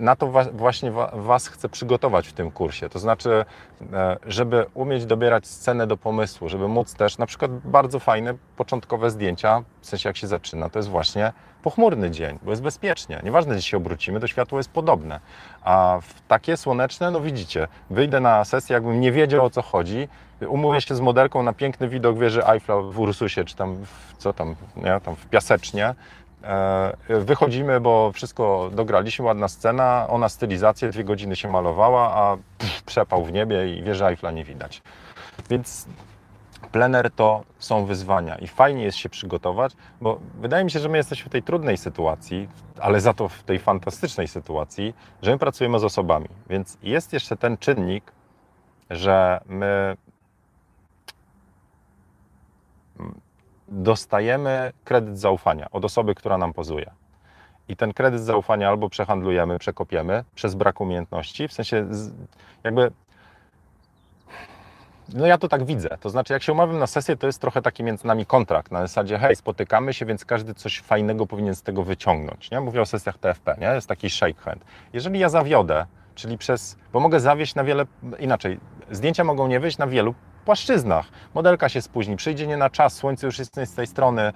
na to właśnie Was chcę przygotować w tym kursie, to znaczy, żeby umieć dobierać scenę do pomysłu, żeby móc też, na przykład bardzo fajne początkowe zdjęcia, w sensie jak się zaczyna, to jest właśnie pochmurny dzień, bo jest bezpiecznie, nieważne gdzie się obrócimy, to światło jest podobne, a w takie słoneczne, no widzicie, wyjdę na sesję, jakbym nie wiedział o co chodzi, umówię się z modelką na piękny widok wieży Eiffla w Ursusie, czy tam, tam w Piasecznie. Wychodzimy, bo wszystko dograliśmy, ładna scena, ona stylizację, 2 godziny się malowała, a przepał w niebie i wieży Eiffla nie widać. Więc plener to są wyzwania i fajnie jest się przygotować, bo wydaje mi się, że my jesteśmy w tej trudnej sytuacji, ale za to w tej fantastycznej sytuacji, że my pracujemy z osobami, więc jest jeszcze ten czynnik, że my dostajemy kredyt zaufania od osoby, która nam pozuje. I ten kredyt zaufania albo przehandlujemy, przekopiemy przez brak umiejętności, w sensie jakby... No ja to tak widzę, to znaczy jak się umawiam na sesję, to jest trochę taki między nami kontrakt, na zasadzie hej, spotykamy się, więc każdy coś fajnego powinien z tego wyciągnąć, nie? Mówię o sesjach TFP, nie? Jest taki shake hand. Jeżeli ja zawiodę, czyli przez... Bo mogę zawieść na wiele... Inaczej, zdjęcia mogą nie wyjść na wielu płaszczyznach. Modelka się spóźni, przyjdzie nie na czas, słońce już jest z tej strony,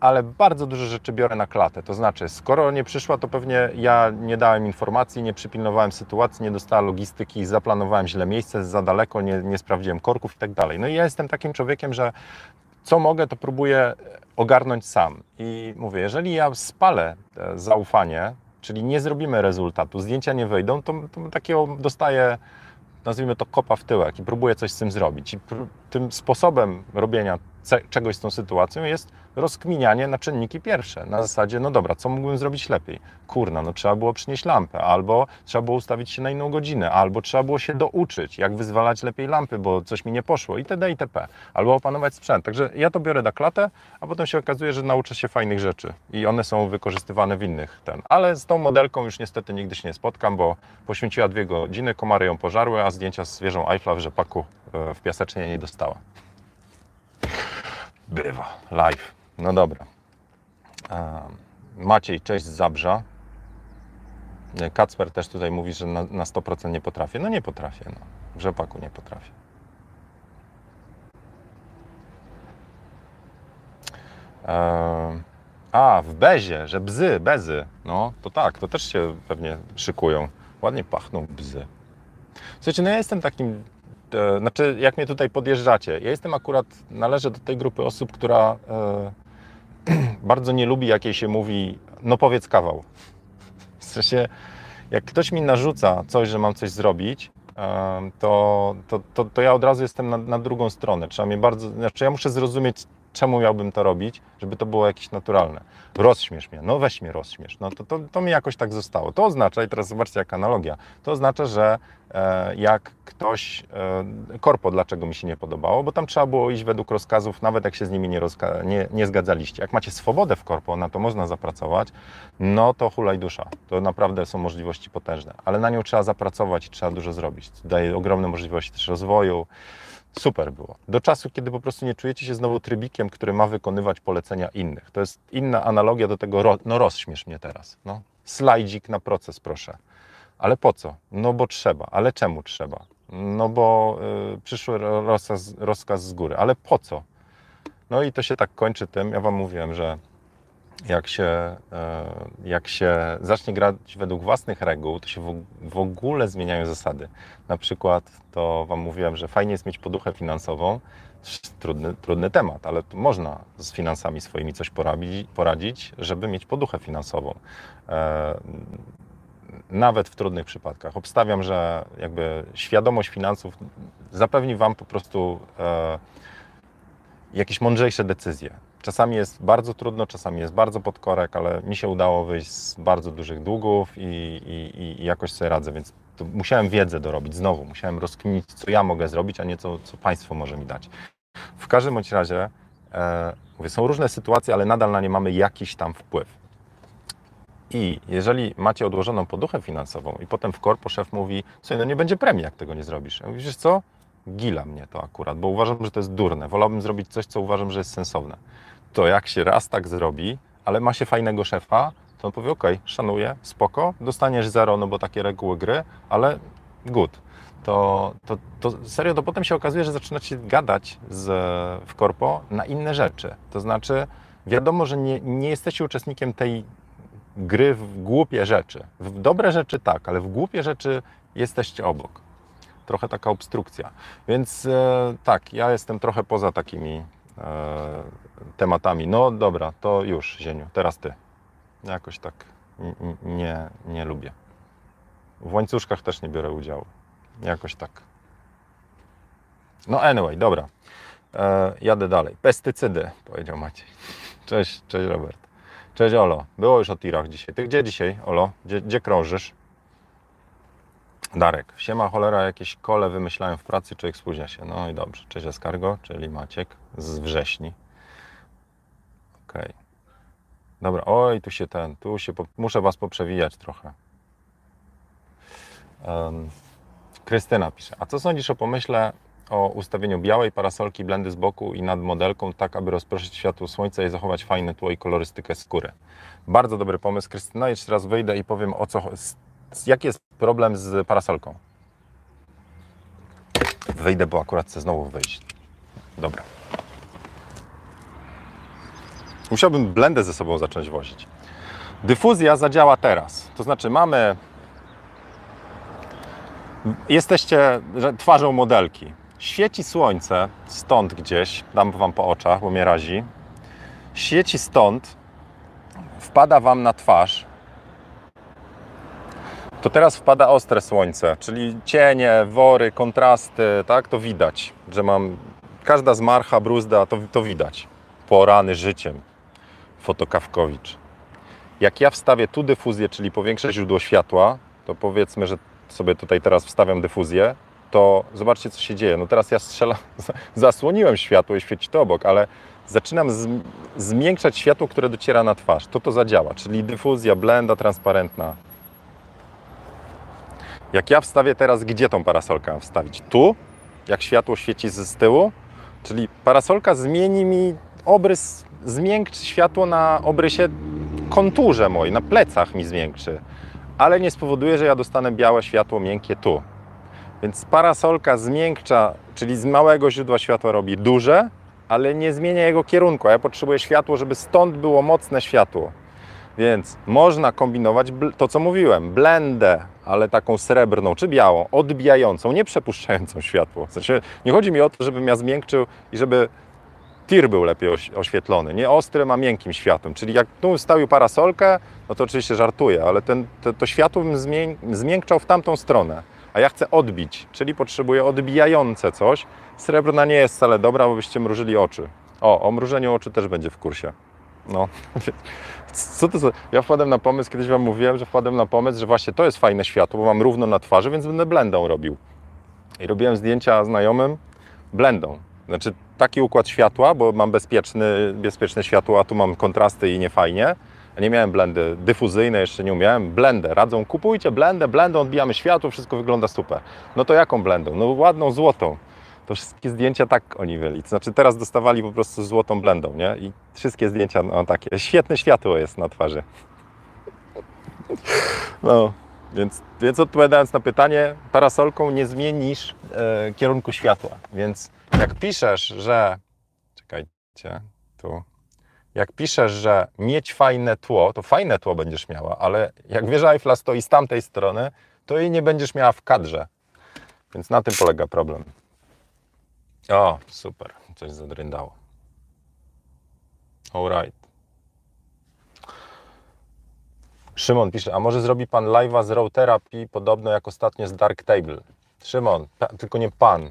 ale bardzo dużo rzeczy biorę na klatę. To znaczy, skoro nie przyszła, to pewnie ja nie dałem informacji, nie przypilnowałem sytuacji, nie dostałem logistyki, zaplanowałem źle miejsce, za daleko, nie sprawdziłem korków i tak dalej. No i ja jestem takim człowiekiem, że co mogę, to próbuję ogarnąć sam. I mówię, jeżeli ja spalę zaufanie, czyli nie zrobimy rezultatu, zdjęcia nie wyjdą, to takiego dostaję, nazwijmy to, kopa w tyłek i próbuję coś z tym zrobić. I tym sposobem robienia czegoś z tą sytuacją jest rozkminianie na czynniki pierwsze. Na zasadzie, no dobra, co mógłbym zrobić lepiej? Kurna, no trzeba było przynieść lampę, albo trzeba było ustawić się na inną godzinę, albo trzeba było się douczyć, jak wyzwalać lepiej lampy, bo coś mi nie poszło, itd., itp. Albo opanować sprzęt. Także ja to biorę na klatę, a potem się okazuje, że nauczę się fajnych rzeczy i one są wykorzystywane w innych. Ale z tą modelką już niestety nigdy się nie spotkam, bo poświęciła 2 godziny, komary ją pożarły, a zdjęcia z wieżą Eiffla w rzepaku w Piasecznej nie dostała. Bywa, live. No dobra. Maciej, cześć z Zabrza. Kacper też tutaj mówi, że na 100% nie potrafię. No nie potrafię, no. W rzepaku nie potrafię. A, w bezie, że bzy, bezy. No to tak, to też się pewnie szykują. Ładnie pachną bzy. Słuchajcie, no ja jestem takim... Znaczy, jak mnie tutaj podjeżdżacie, ja jestem akurat, należę do tej grupy osób, która bardzo nie lubi, jak jej się mówi, no powiedz kawał. W sensie, jak ktoś mi narzuca coś, że mam coś zrobić, to ja od razu jestem na drugą stronę. Trzeba mnie bardzo, znaczy ja muszę zrozumieć, czemu miałbym to robić, żeby to było jakieś naturalne. Rozśmiesz mnie, no weź mnie rozśmiesz. No to mi jakoś tak zostało. To oznacza, i teraz zobaczcie, jaka analogia, to oznacza, że jak ktoś, korpo, dlaczego mi się nie podobało, bo tam trzeba było iść według rozkazów, nawet jak się z nimi nie zgadzaliście. Jak macie swobodę w korpo, na to można zapracować, no to hulaj dusza. To naprawdę są możliwości potężne, ale na nią trzeba zapracować i trzeba dużo zrobić. To daje ogromne możliwości też rozwoju. Super było. Do czasu, kiedy po prostu nie czujecie się znowu trybikiem, który ma wykonywać polecenia innych. To jest inna analogia do tego, no rozśmiesz mnie teraz. No. Slajdzik na proces, proszę. Ale po co? No bo trzeba. Ale czemu trzeba? No bo przyszły rozkaz z góry. Ale po co? No i to się tak kończy tym, ja Wam mówiłem, że jak się zacznie grać według własnych reguł, to się w ogóle zmieniają zasady. Na przykład to Wam mówiłem, że fajnie jest mieć poduchę finansową. Trudny temat, ale można z finansami swoimi coś poradzić, żeby mieć poduchę finansową. Nawet w trudnych przypadkach. Obstawiam, że jakby świadomość finansów zapewni Wam po prostu jakieś mądrzejsze decyzje. Czasami jest bardzo trudno, czasami jest bardzo podkorek, ale mi się udało wyjść z bardzo dużych długów i jakoś sobie radzę, więc to musiałem wiedzę dorobić znowu, musiałem rozkminić, co ja mogę zrobić, a nie co państwo może mi dać. W każdym bądź razie, mówię, są różne sytuacje, ale nadal na nie mamy jakiś tam wpływ. I jeżeli macie odłożoną poduchę finansową i potem w korpo szef mówi, słuchaj, no nie będzie premii, jak tego nie zrobisz. Ja mówię, wiesz co? Gila mnie to akurat, bo uważam, że to jest durne. Wolałbym zrobić coś, co uważam, że jest sensowne. To jak się raz tak zrobi, ale ma się fajnego szefa, to on powie, okej, szanuję, spoko, dostaniesz 0, no bo takie reguły gry, ale good. To serio, to potem się okazuje, że zaczynacie gadać w korpo na inne rzeczy. To znaczy, wiadomo, że nie jesteście uczestnikiem tej gry w głupie rzeczy. W dobre rzeczy tak, ale w głupie rzeczy jesteście obok. Trochę taka obstrukcja. Więc tak, ja jestem trochę poza takimi tematami. No dobra, to już, Zieniu, teraz Ty. Jakoś tak nie lubię. W łańcuszkach też nie biorę udziału. Jakoś tak. No anyway, dobra. Jadę dalej. Pestycydy, powiedział Maciej. Cześć Robert. Cześć Olo. Było już o tirach dzisiaj. Ty gdzie dzisiaj, Olo? Gdzie krążysz? Darek, siema cholera, jakieś kole wymyślają w pracy, człowiek spóźnia się. No i dobrze, cześć Escargo, czyli Maciek z Wrześni. Okej. Dobra, oj, muszę Was poprzewijać trochę. Krystyna pisze, a co sądzisz o pomyśle o ustawieniu białej parasolki, blendy z boku i nad modelką, tak aby rozproszyć światło słońca i zachować fajne tło i kolorystykę skóry? Bardzo dobry pomysł, Krystyna. Jeszcze raz wyjdę i powiem, o co chodzi. Jaki jest problem z parasolką? Wyjdę, bo akurat chcę znowu wyjść. Dobra. Musiałbym blendę ze sobą zacząć wozić. Dyfuzja zadziała teraz. To znaczy mamy... Jesteście twarzą modelki. Świeci słońce stąd gdzieś, dam Wam po oczach, bo mnie razi. świeci stąd, wpada Wam na twarz, to teraz wpada ostre słońce, czyli cienie, wory, kontrasty, tak, to widać, że mam, każda zmarcha, bruzda, to widać. Porany życiem, fotokawkowicz. Jak ja wstawię tu dyfuzję, czyli powiększę źródło światła, to powiedzmy, że sobie tutaj teraz wstawiam dyfuzję, to zobaczcie, co się dzieje. No teraz ja strzelam, zasłoniłem światło i świeci to obok, ale zaczynam zmiękczać światło, które dociera na twarz. To zadziała, czyli dyfuzja, blenda transparentna. Jak ja wstawię teraz, gdzie tą parasolkę mam wstawić? Tu, jak światło świeci z tyłu, czyli parasolka zmieni mi obrys, zmiękczy światło na obrysie, konturze moim, na plecach mi zmiękczy, ale nie spowoduje, że ja dostanę białe światło miękkie tu. Więc parasolka zmiękcza, czyli z małego źródła światła robi duże, ale nie zmienia jego kierunku, a ja potrzebuję światło, żeby stąd było mocne światło. Więc można kombinować to, co mówiłem, blendę, ale taką srebrną czy białą, odbijającą, nie przepuszczającą światło. W sensie, nie chodzi mi o to, żebym ja zmiękczył i żeby tir był lepiej oświetlony, nie ostrym, a miękkim światłem. Czyli jak tu stawił parasolkę, no to oczywiście żartuję, ale to światło bym zmiękczał w tamtą stronę, a ja chcę odbić, czyli potrzebuję odbijające coś. Srebrna nie jest wcale dobra, bo byście mrużyli oczy. O mrużeniu oczu też będzie w kursie. No, co to za... Ja wpadłem na pomysł, kiedyś Wam mówiłem, że wpadłem na pomysł, że właśnie to jest fajne światło, bo mam równo na twarzy, więc będę blendą robił. I robiłem zdjęcia znajomym blendą. Znaczy taki układ światła, bo mam bezpieczne światło, a tu mam kontrasty i niefajnie. Ja nie miałem blendy dyfuzyjnej, jeszcze nie umiałem. Blendę radzą, kupujcie blendę, blendą odbijamy światło, wszystko wygląda super. No to jaką blendą? No ładną, złotą. To wszystkie zdjęcia tak oni wyli. Znaczy teraz dostawali po prostu złotą blendą, nie? I wszystkie zdjęcia, no takie, świetne światło jest na twarzy. No, więc odpowiadając na pytanie, parasolką nie zmienisz kierunku światła. Więc jak piszesz, że... Czekajcie, tu... Jak piszesz, że mieć fajne tło, to fajne tło będziesz miała, ale jak wieża Eiffla stoi z tamtej strony, to jej nie będziesz miała w kadrze. Więc na tym polega problem. O, super, coś zadryndało. Alright. Szymon pisze, a może zrobi pan live'a z RawTherapee, podobno jak ostatnio z Darktable. Szymon, tylko nie pan.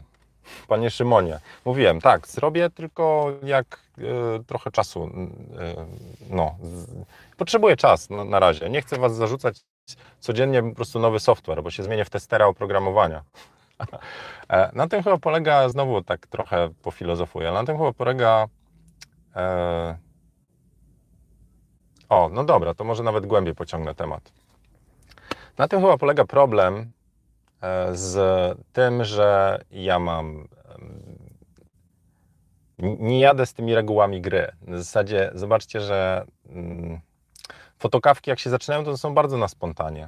Panie Szymonie, mówiłem, tak, zrobię, tylko jak trochę czasu, potrzebuję czas na razie. Nie chcę Was zarzucać codziennie po prostu nowy software, bo się zmienię w testera oprogramowania. Na tym chyba polega, znowu tak trochę pofilozofuję, ale na tym chyba polega... no dobra, to może nawet głębiej pociągnę temat. Na tym chyba polega problem z tym, że ja mam... Nie jadę z tymi regułami gry. W zasadzie zobaczcie, że fotokawki jak się zaczynają, to są bardzo na spontanie.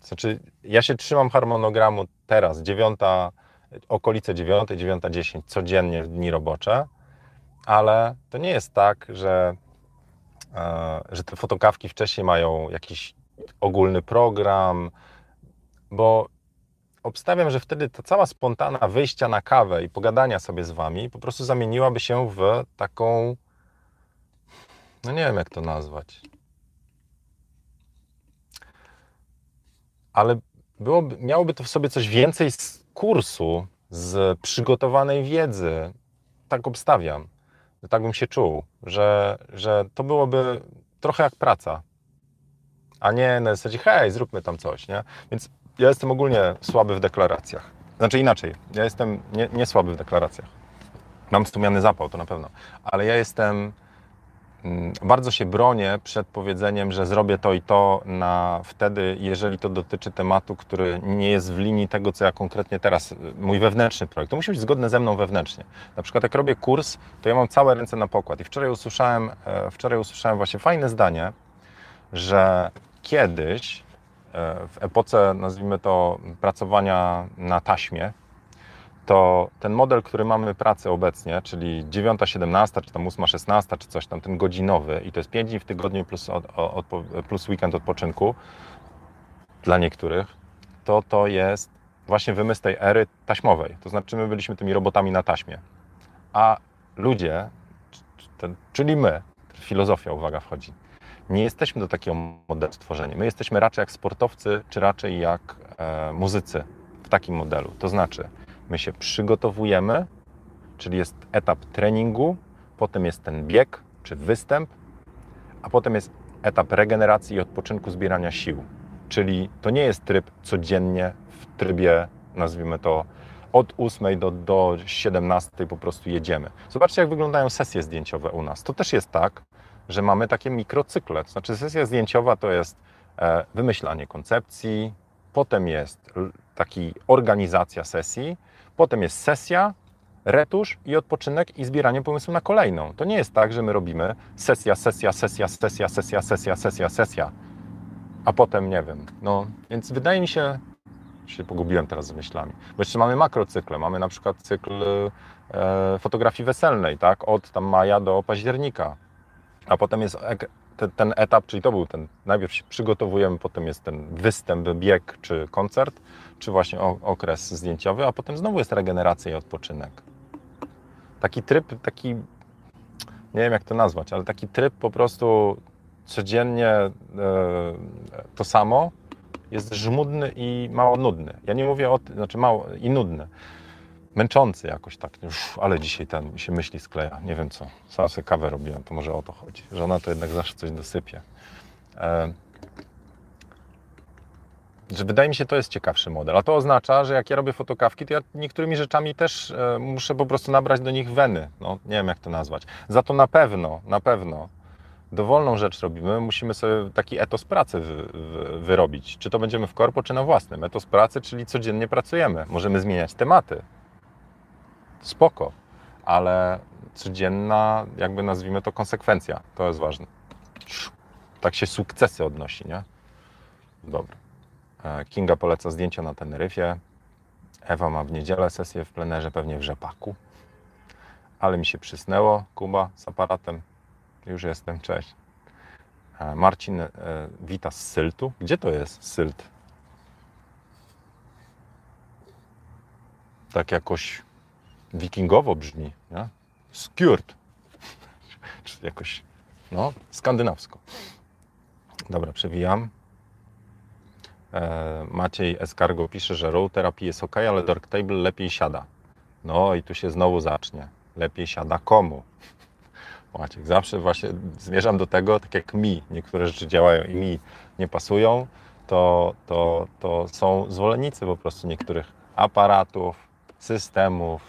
Znaczy, ja się trzymam harmonogramu teraz, okolice 9, 9:10 codziennie w dni robocze, ale to nie jest tak, że te fotokawki wcześniej mają jakiś ogólny program, bo obstawiam, że wtedy ta cała spontana wyjścia na kawę i pogadania sobie z Wami po prostu zamieniłaby się w taką, no nie wiem jak to nazwać, ale miałoby to w sobie coś więcej z kursu, z przygotowanej wiedzy. Tak obstawiam, tak bym się czuł, że to byłoby trochę jak praca, a nie na zasadzie hej, zróbmy tam coś, nie? Więc ja jestem ogólnie słaby w deklaracjach. Znaczy inaczej, ja jestem nie słaby w deklaracjach. Mam stłumiony zapał, to na pewno. Ale ja jestem... Bardzo się bronię przed powiedzeniem, że zrobię to i to wtedy, jeżeli to dotyczy tematu, który nie jest w linii tego, co ja konkretnie teraz, mój wewnętrzny projekt. To musi być zgodne ze mną wewnętrznie. Na przykład jak robię kurs, to ja mam całe ręce na pokład. I wczoraj usłyszałem właśnie fajne zdanie, że kiedyś w epoce, nazwijmy to, pracowania na taśmie, to ten model, który mamy pracy obecnie, czyli 9:17, czy tam 8:16, czy coś tam, ten godzinowy, i to jest 5 dni w tygodniu plus weekend odpoczynku dla niektórych, to jest właśnie wymysł tej ery taśmowej. To znaczy my byliśmy tymi robotami na taśmie, a ludzie, czyli my, filozofia, uwaga, wchodzi. Nie jesteśmy do takiego modelu stworzeni. My jesteśmy raczej jak sportowcy, czy raczej jak muzycy w takim modelu. To znaczy, my się przygotowujemy, czyli jest etap treningu, potem jest ten bieg, czy występ, a potem jest etap regeneracji i odpoczynku, zbierania sił. Czyli to nie jest tryb codziennie w trybie, nazwijmy to, od 8 do 17 po prostu jedziemy. Zobaczcie, jak wyglądają sesje zdjęciowe u nas. To też jest tak, że mamy takie mikrocykle. To znaczy sesja zdjęciowa to jest wymyślanie koncepcji, potem jest taki organizacja sesji, potem jest sesja, retusz i odpoczynek i zbieranie pomysłu na kolejną. To nie jest tak, że my robimy sesja, a potem nie wiem. No więc wydaje mi się, się pogubiłem teraz z myślami. Bo jeszcze mamy makrocykle, mamy na przykład cykl fotografii weselnej, tak? Od tam maja do października. A potem jest ten etap, czyli to był ten, najpierw się przygotowujemy, potem jest ten występ, bieg czy koncert, czy właśnie okres zdjęciowy, a potem znowu jest regeneracja i odpoczynek. Taki tryb, taki, nie wiem jak to nazwać, ale taki tryb po prostu codziennie to samo jest żmudny i mało nudny. Ja nie mówię o tym, znaczy mało i nudny. Męczący jakoś tak, już, ale dzisiaj ten się myśli skleja, nie wiem co, sam sobie kawę robiłem, to może o to chodzi, żona to jednak zawsze coś dosypie. Że wydaje mi się, to jest ciekawszy model, a to oznacza, że jak ja robię fotokawki, to ja niektórymi rzeczami też muszę po prostu nabrać do nich weny, no nie wiem jak to nazwać. Za to na pewno dowolną rzecz robimy, musimy sobie taki etos pracy wyrobić. Czy to będziemy w korpo, czy na własnym. Etos pracy, czyli codziennie pracujemy. Możemy zmieniać tematy. Spoko. Ale codzienna, jakby nazwijmy to, konsekwencja. To jest ważne. Tak się sukcesy odnosi, nie? Dobra. Kinga poleca zdjęcia na Teneryfie. Ewa ma w niedzielę sesję w plenerze, pewnie w rzepaku. Ale mi się przysnęło. Kuba z aparatem. Już jestem, cześć. Marcin wita z Syltu. Gdzie to jest Sylt? Tak jakoś wikingowo brzmi, nie? Skjurt. Czy jakoś, no, skandynawsko. Dobra, przewijam. Maciej Escargo pisze, że RawTherapee jest ok, ale Darktable lepiej siada. No i tu się znowu zacznie. Lepiej siada komu? Maciek, zawsze właśnie zmierzam do tego, tak jak mi niektóre rzeczy działają i mi nie pasują, to są zwolennicy po prostu niektórych aparatów, systemów,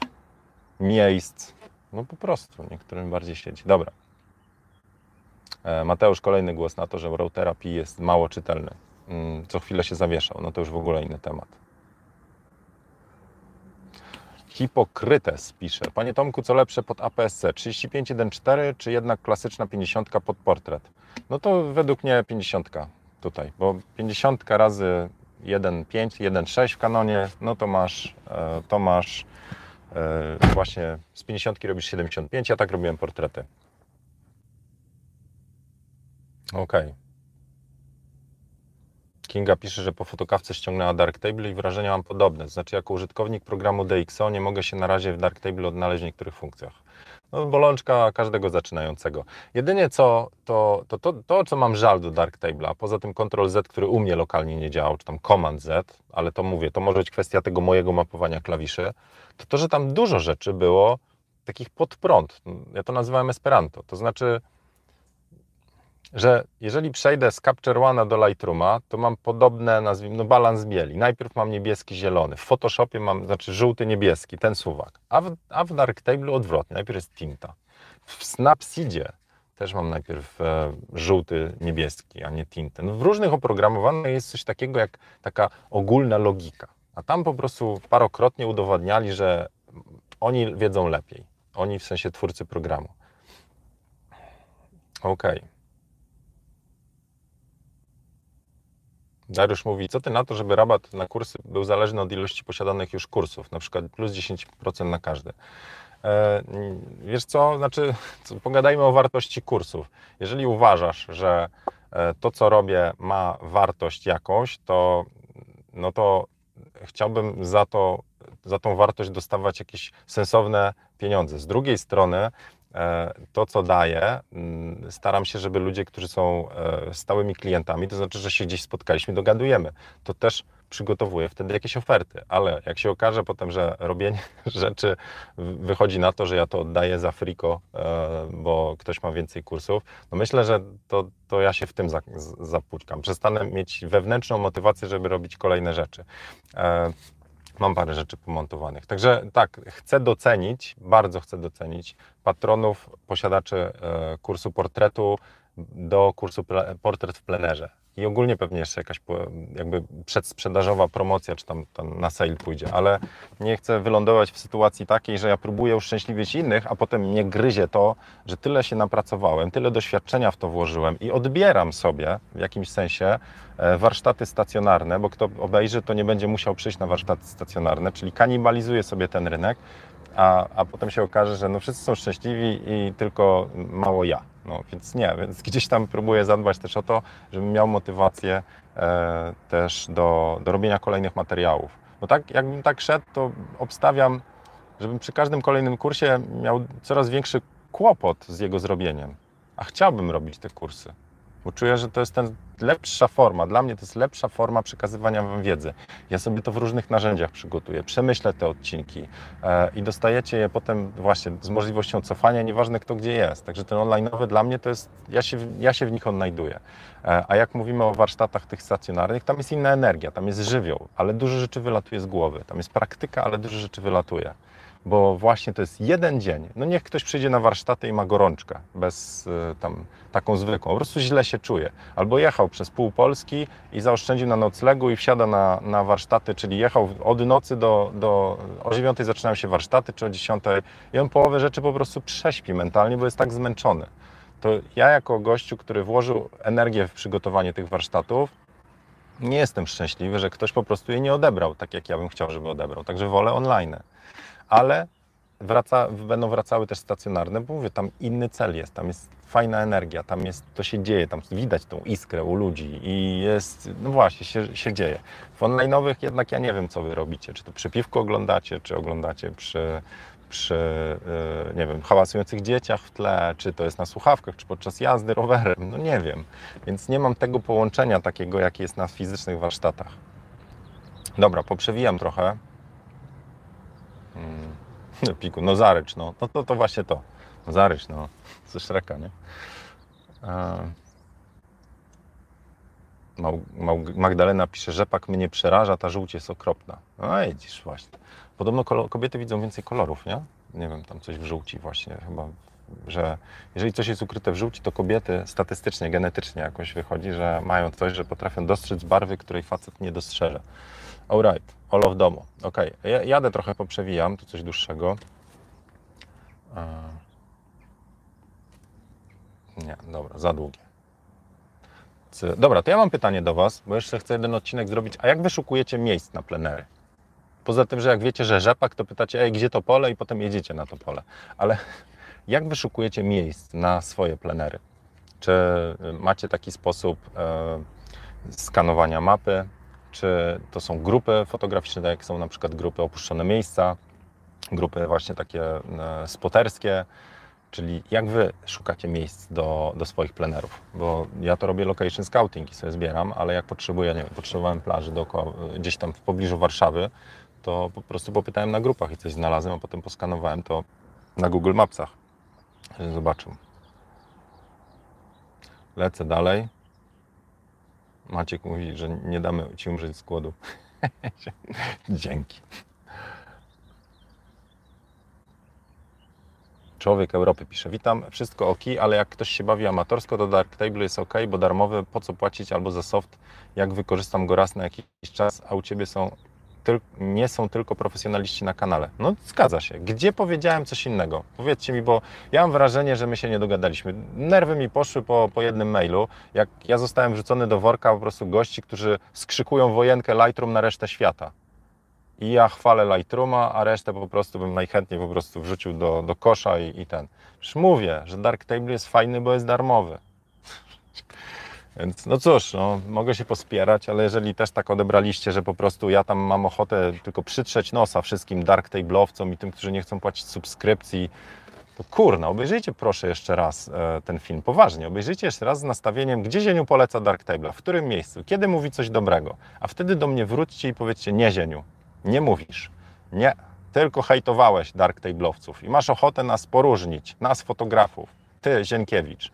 miejsc. No po prostu, niektórym bardziej siedzi. Dobra. Mateusz, kolejny głos na to, że RawTherapee jest mało czytelny. Co chwilę się zawieszał, no to już w ogóle inny temat. Hipokrytes pisze. Panie Tomku, co lepsze pod APS-C? 35-1.4 czy jednak klasyczna 50 pod portret? No to według mnie 50 tutaj, bo 50 razy 1.5, 1.6 w kanonie, no to masz, właśnie z 50 robisz 75, ja tak robiłem portrety. Okej. Kinga pisze, że po fotokawce ściągnęła Darktable i wrażenia mam podobne. Znaczy, jako użytkownik programu DxO nie mogę się na razie w Darktable odnaleźć w niektórych funkcjach. No, bolączka każdego zaczynającego. Jedynie co, to co mam żal do Darktable'a, poza tym Ctrl Z, który u mnie lokalnie nie działał, czy tam Command Z, ale to mówię, to może być kwestia tego mojego mapowania klawiszy, to, że tam dużo rzeczy było takich pod prąd. Ja to nazywałem Esperanto. To znaczy, że jeżeli przejdę z Capture One'a do Lightrooma, to mam podobne, nazwijmy, no balans bieli. Najpierw mam niebieski, zielony. W Photoshopie mam, znaczy żółty, niebieski, ten suwak. A w Darktable'u odwrotnie, najpierw jest tinta. W Snapseedzie też mam najpierw żółty, niebieski, a nie tintę. No, w różnych oprogramowaniach jest coś takiego jak taka ogólna logika. A tam po prostu parokrotnie udowadniali, że oni wiedzą lepiej. Oni w sensie twórcy programu. Okej. Dariusz mówi, co ty na to, żeby rabat na kursy był zależny od ilości posiadanych już kursów, na przykład plus 10% na każdy. Wiesz co, znaczy pogadajmy o wartości kursów. Jeżeli uważasz, że to co robię ma wartość jakąś, to no to chciałbym za tą wartość dostawać jakieś sensowne pieniądze. Z drugiej strony to co daję staram się, żeby ludzie, którzy są stałymi klientami, to znaczy, że się gdzieś spotkaliśmy, dogadujemy, to też przygotowuję wtedy jakieś oferty, ale jak się okaże potem, że robienie rzeczy wychodzi na to, że ja to oddaję za friko, bo ktoś ma więcej kursów, no myślę, że to ja się w tym zapłuczkam. Przestanę mieć wewnętrzną motywację, żeby robić kolejne rzeczy. Mam parę rzeczy pomontowanych. Także tak, chcę docenić, bardzo chcę docenić patronów, posiadaczy kursu portretu do kursu Portret w plenerze. I ogólnie pewnie jeszcze jakaś jakby przedsprzedażowa promocja, czy tam na sale pójdzie, ale nie chcę wylądować w sytuacji takiej, że ja próbuję uszczęśliwić innych, a potem mnie gryzie to, że tyle się napracowałem, tyle doświadczenia w to włożyłem i odbieram sobie w jakimś sensie warsztaty stacjonarne, bo kto obejrzy, to nie będzie musiał przyjść na warsztaty stacjonarne, czyli kanibalizuję sobie ten rynek, a potem się okaże, że no wszyscy są szczęśliwi i tylko mało ja. No, więc nie, więc gdzieś tam próbuję zadbać też o to, żebym miał motywację też do robienia kolejnych materiałów. Bo tak, jakbym tak szedł, to obstawiam, żebym przy każdym kolejnym kursie miał coraz większy kłopot z jego zrobieniem. A chciałbym robić te kursy, bo czuję, że to jest lepsza forma. Dla mnie to jest lepsza forma przekazywania wam wiedzy. Ja sobie to w różnych narzędziach przygotuję, przemyślę te odcinki i dostajecie je potem właśnie z możliwością cofania, nieważne kto gdzie jest. Także ten online'owy dla mnie to jest, ja się w nich odnajduję. A jak mówimy o warsztatach tych stacjonarnych, tam jest inna energia, tam jest żywioł, ale dużo rzeczy wylatuje z głowy. Tam jest praktyka, ale dużo rzeczy wylatuje. Bo właśnie to jest jeden dzień. No niech ktoś przyjdzie na warsztaty i ma gorączkę, bez tam taką zwykłą. Po prostu źle się czuje. Albo jechał przez pół Polski i zaoszczędził na noclegu i wsiada na warsztaty, czyli jechał od nocy do o 9 zaczynają się warsztaty, czy o 10. I on połowę rzeczy po prostu prześpi mentalnie, bo jest tak zmęczony. To ja jako gościu, który włożył energię w przygotowanie tych warsztatów, nie jestem szczęśliwy, że ktoś po prostu je nie odebrał, tak jak ja bym chciał, żeby odebrał. Także wolę online. Ale będą wracały też stacjonarne, bo mówię, tam inny cel jest, tam jest fajna energia, tam jest, to się dzieje, tam widać tą iskrę u ludzi i jest, no właśnie, się dzieje. W online'owych jednak ja nie wiem, co wy robicie, czy to przy piwku oglądacie, czy oglądacie przy nie wiem, hałasujących dzieciach w tle, czy to jest na słuchawkach, czy podczas jazdy rowerem, no nie wiem. Więc nie mam tego połączenia takiego, jakie jest na fizycznych warsztatach. Dobra, poprzewijam trochę. Piku, no Zarycz, no. To właśnie to. Zarycz, no. Ze Shreka, nie? Magdalena pisze, rzepak mnie przeraża, ta żółć jest okropna. No widzisz, właśnie. Podobno kobiety widzą więcej kolorów, nie? Nie wiem, tam coś w żółci właśnie chyba, że jeżeli coś jest ukryte w żółci, to kobiety statystycznie, genetycznie jakoś wychodzi, że mają coś, że potrafią dostrzec barwy, której facet nie dostrzeże. Alright, Olo w domu. Ok, ja jadę trochę, poprzewijam, tu coś dłuższego. Nie, dobra, za długie. Dobra, to ja mam pytanie do was, bo jeszcze chcę jeden odcinek zrobić. A jak wyszukujecie miejsc na plenery? Poza tym, że jak wiecie, że rzepak, to pytacie, ej, gdzie to pole? I potem jedziecie na to pole. Ale jak wyszukujecie miejsc na swoje plenery? Czy macie taki sposób skanowania mapy? Czy to są grupy fotograficzne, tak jak są na przykład grupy opuszczone miejsca, grupy właśnie takie spoterskie, czyli jak wy szukacie miejsc do swoich plenerów? Bo ja to robię location scouting i sobie zbieram, ale jak potrzebuję, nie wiem, potrzebowałem plaży dookoła, gdzieś tam w pobliżu Warszawy, to po prostu popytałem na grupach i coś znalazłem, a potem poskanowałem to na Google Mapsach, żebym zobaczył. Lecę dalej. Maciek mówi, że nie damy ci umrzeć z głodu. Dzięki. Człowiek Europy pisze, witam, wszystko ok, ale jak ktoś się bawi amatorsko, to Darktable jest ok, bo darmowy, po co płacić albo za soft, jak wykorzystam go raz na jakiś czas, a u ciebie nie są tylko profesjonaliści na kanale. No zgadza się. Gdzie powiedziałem coś innego? Powiedzcie mi, bo ja mam wrażenie, że my się nie dogadaliśmy. Nerwy mi poszły po jednym mailu. Jak ja zostałem wrzucony do worka po prostu gości, którzy skrzykują wojenkę Lightroom na resztę świata. I ja chwalę Lightrooma, a resztę po prostu bym najchętniej po prostu wrzucił do kosza i ten. Już mówię, że Darktable jest fajny, bo jest darmowy. Więc no cóż, no, mogę się pospierać, ale jeżeli też tak odebraliście, że po prostu ja tam mam ochotę tylko przytrzeć nosa wszystkim darktable'owcom i tym, którzy nie chcą płacić subskrypcji, to kurna, obejrzyjcie proszę jeszcze raz ten film, poważnie, obejrzyjcie jeszcze raz z nastawieniem, gdzie Zieniu poleca Darktable, w którym miejscu, kiedy mówi coś dobrego, a wtedy do mnie wróćcie i powiedzcie, nie Zieniu, nie mówisz, nie, tylko hejtowałeś Darktable'owców i masz ochotę nas poróżnić, nas fotografów, ty Zienkiewicz.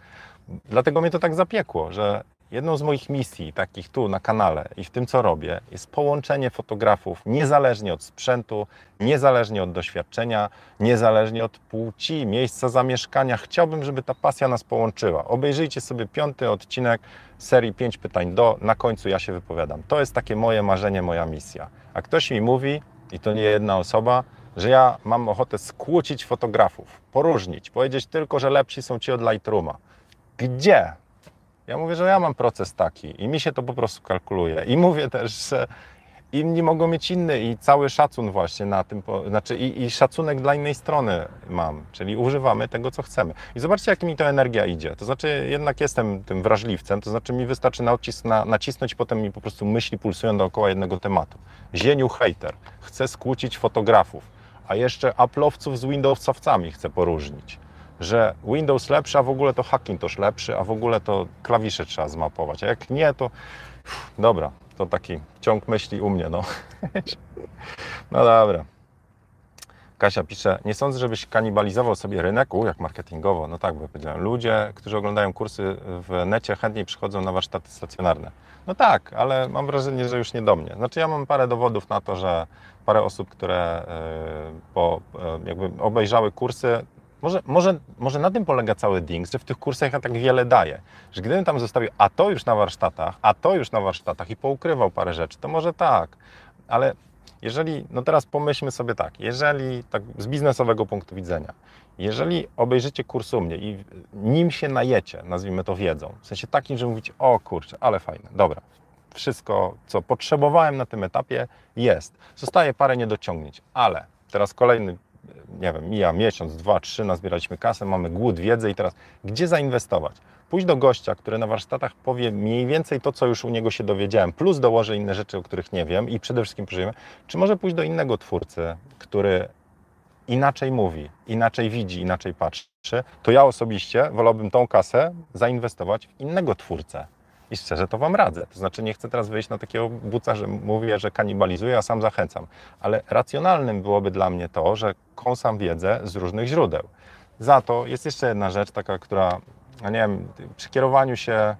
Dlatego mnie to tak zapiekło, że jedną z moich misji, takich tu na kanale i w tym, co robię, jest połączenie fotografów niezależnie od sprzętu, niezależnie od doświadczenia, niezależnie od płci, miejsca zamieszkania. Chciałbym, żeby ta pasja nas połączyła. Obejrzyjcie sobie 5. odcinek serii 5 pytań do, na końcu ja się wypowiadam. To jest takie moje marzenie, moja misja. A ktoś mi mówi, i to nie jedna osoba, że ja mam ochotę skłócić fotografów, poróżnić, powiedzieć tylko, że lepsi są ci od Lightrooma. Gdzie? Ja mówię, że ja mam proces taki i mi się to po prostu kalkuluje. I mówię też, że inni mogą mieć inny i cały szacun właśnie na tym, znaczy i szacunek dla innej strony mam, czyli używamy tego, co chcemy. I zobaczcie, jak mi to energia idzie. To znaczy, jednak jestem tym wrażliwcem, to znaczy mi wystarczy nacisnąć, potem mi po prostu myśli pulsują dookoła jednego tematu. Zieniu hejter, chcę skłócić fotografów, a jeszcze Apple'owców z Windowsowcami chcę poróżnić. Że Windows lepszy, a w ogóle to Hackintosh lepszy, a w ogóle to klawisze trzeba zmapować, a jak nie, to dobra, to taki ciąg myśli u mnie, no. No dobra. Kasia pisze, nie sądzę, żebyś kanibalizował sobie rynek, jak marketingowo, no tak by powiedziałem. Ludzie, którzy oglądają kursy w necie, chętniej przychodzą na warsztaty stacjonarne. No tak, ale mam wrażenie, że już nie do mnie. Znaczy ja mam parę dowodów na to, że parę osób, które jakby obejrzały kursy, może na tym polega cały Dings, że w tych kursach ja tak wiele daję, że gdybym tam zostawił, a to już na warsztatach i poukrywał parę rzeczy, to może tak, ale jeżeli, no teraz pomyślmy sobie tak, jeżeli, tak z biznesowego punktu widzenia, jeżeli obejrzycie kurs u mnie i nim się najecie, nazwijmy to wiedzą, w sensie takim, że mówicie, o kurczę, ale fajne, dobra, wszystko, co potrzebowałem na tym etapie jest, zostaje parę niedociągnięć, ale teraz kolejny, nie wiem, mija miesiąc, 2, 3, nazbieraliśmy kasę, mamy głód wiedzy i teraz gdzie zainwestować? Pójść do gościa, który na warsztatach powie mniej więcej to, co już u niego się dowiedziałem, plus dołożę inne rzeczy, o których nie wiem i przede wszystkim przyjmę, czy może pójść do innego twórcy, który inaczej mówi, inaczej widzi, inaczej patrzy, to ja osobiście wolałbym tą kasę zainwestować w innego twórcę. I szczerze to Wam radzę. To znaczy nie chcę teraz wyjść na takiego buca, że mówię, że kanibalizuję, a sam zachęcam. Ale racjonalnym byłoby dla mnie to, że kąsam wiedzę z różnych źródeł. Za to jest jeszcze jedna rzecz taka, która, nie wiem, przy kierowaniu się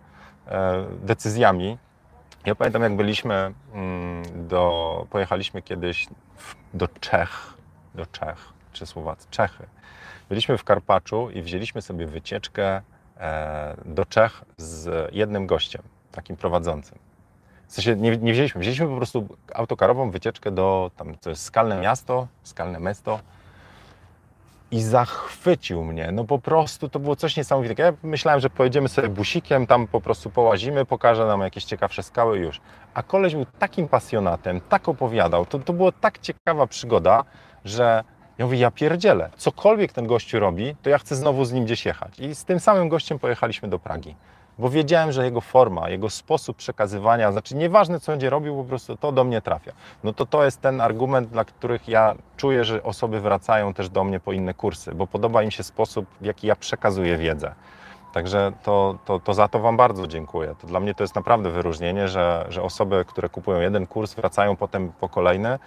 decyzjami. Ja pamiętam, jak byliśmy, pojechaliśmy kiedyś do Czech, czy Słowacji, Czechy. Byliśmy w Karpaczu i wzięliśmy sobie wycieczkę do Czech z jednym gościem, takim prowadzącym. W sensie nie wzięliśmy po prostu autokarową wycieczkę do tam, to jest skalne miasto i zachwycił mnie, no po prostu to było coś niesamowitego. Ja myślałem, że pojedziemy sobie busikiem, tam po prostu połazimy, pokaże nam jakieś ciekawsze skały już. A koleś był takim pasjonatem, tak opowiadał, to była tak ciekawa przygoda, że ja mówię, ja pierdzielę, cokolwiek ten gościu robi, to ja chcę znowu z nim gdzieś jechać. I z tym samym gościem pojechaliśmy do Pragi, bo wiedziałem, że jego forma, jego sposób przekazywania, znaczy nieważne co będzie robił, po prostu to do mnie trafia. No to jest ten argument, dla których ja czuję, że osoby wracają też do mnie po inne kursy, bo podoba im się sposób, w jaki ja przekazuję wiedzę. Także to za to Wam bardzo dziękuję. To dla mnie to jest naprawdę wyróżnienie, że osoby, które kupują jeden kurs, wracają potem po kolejny.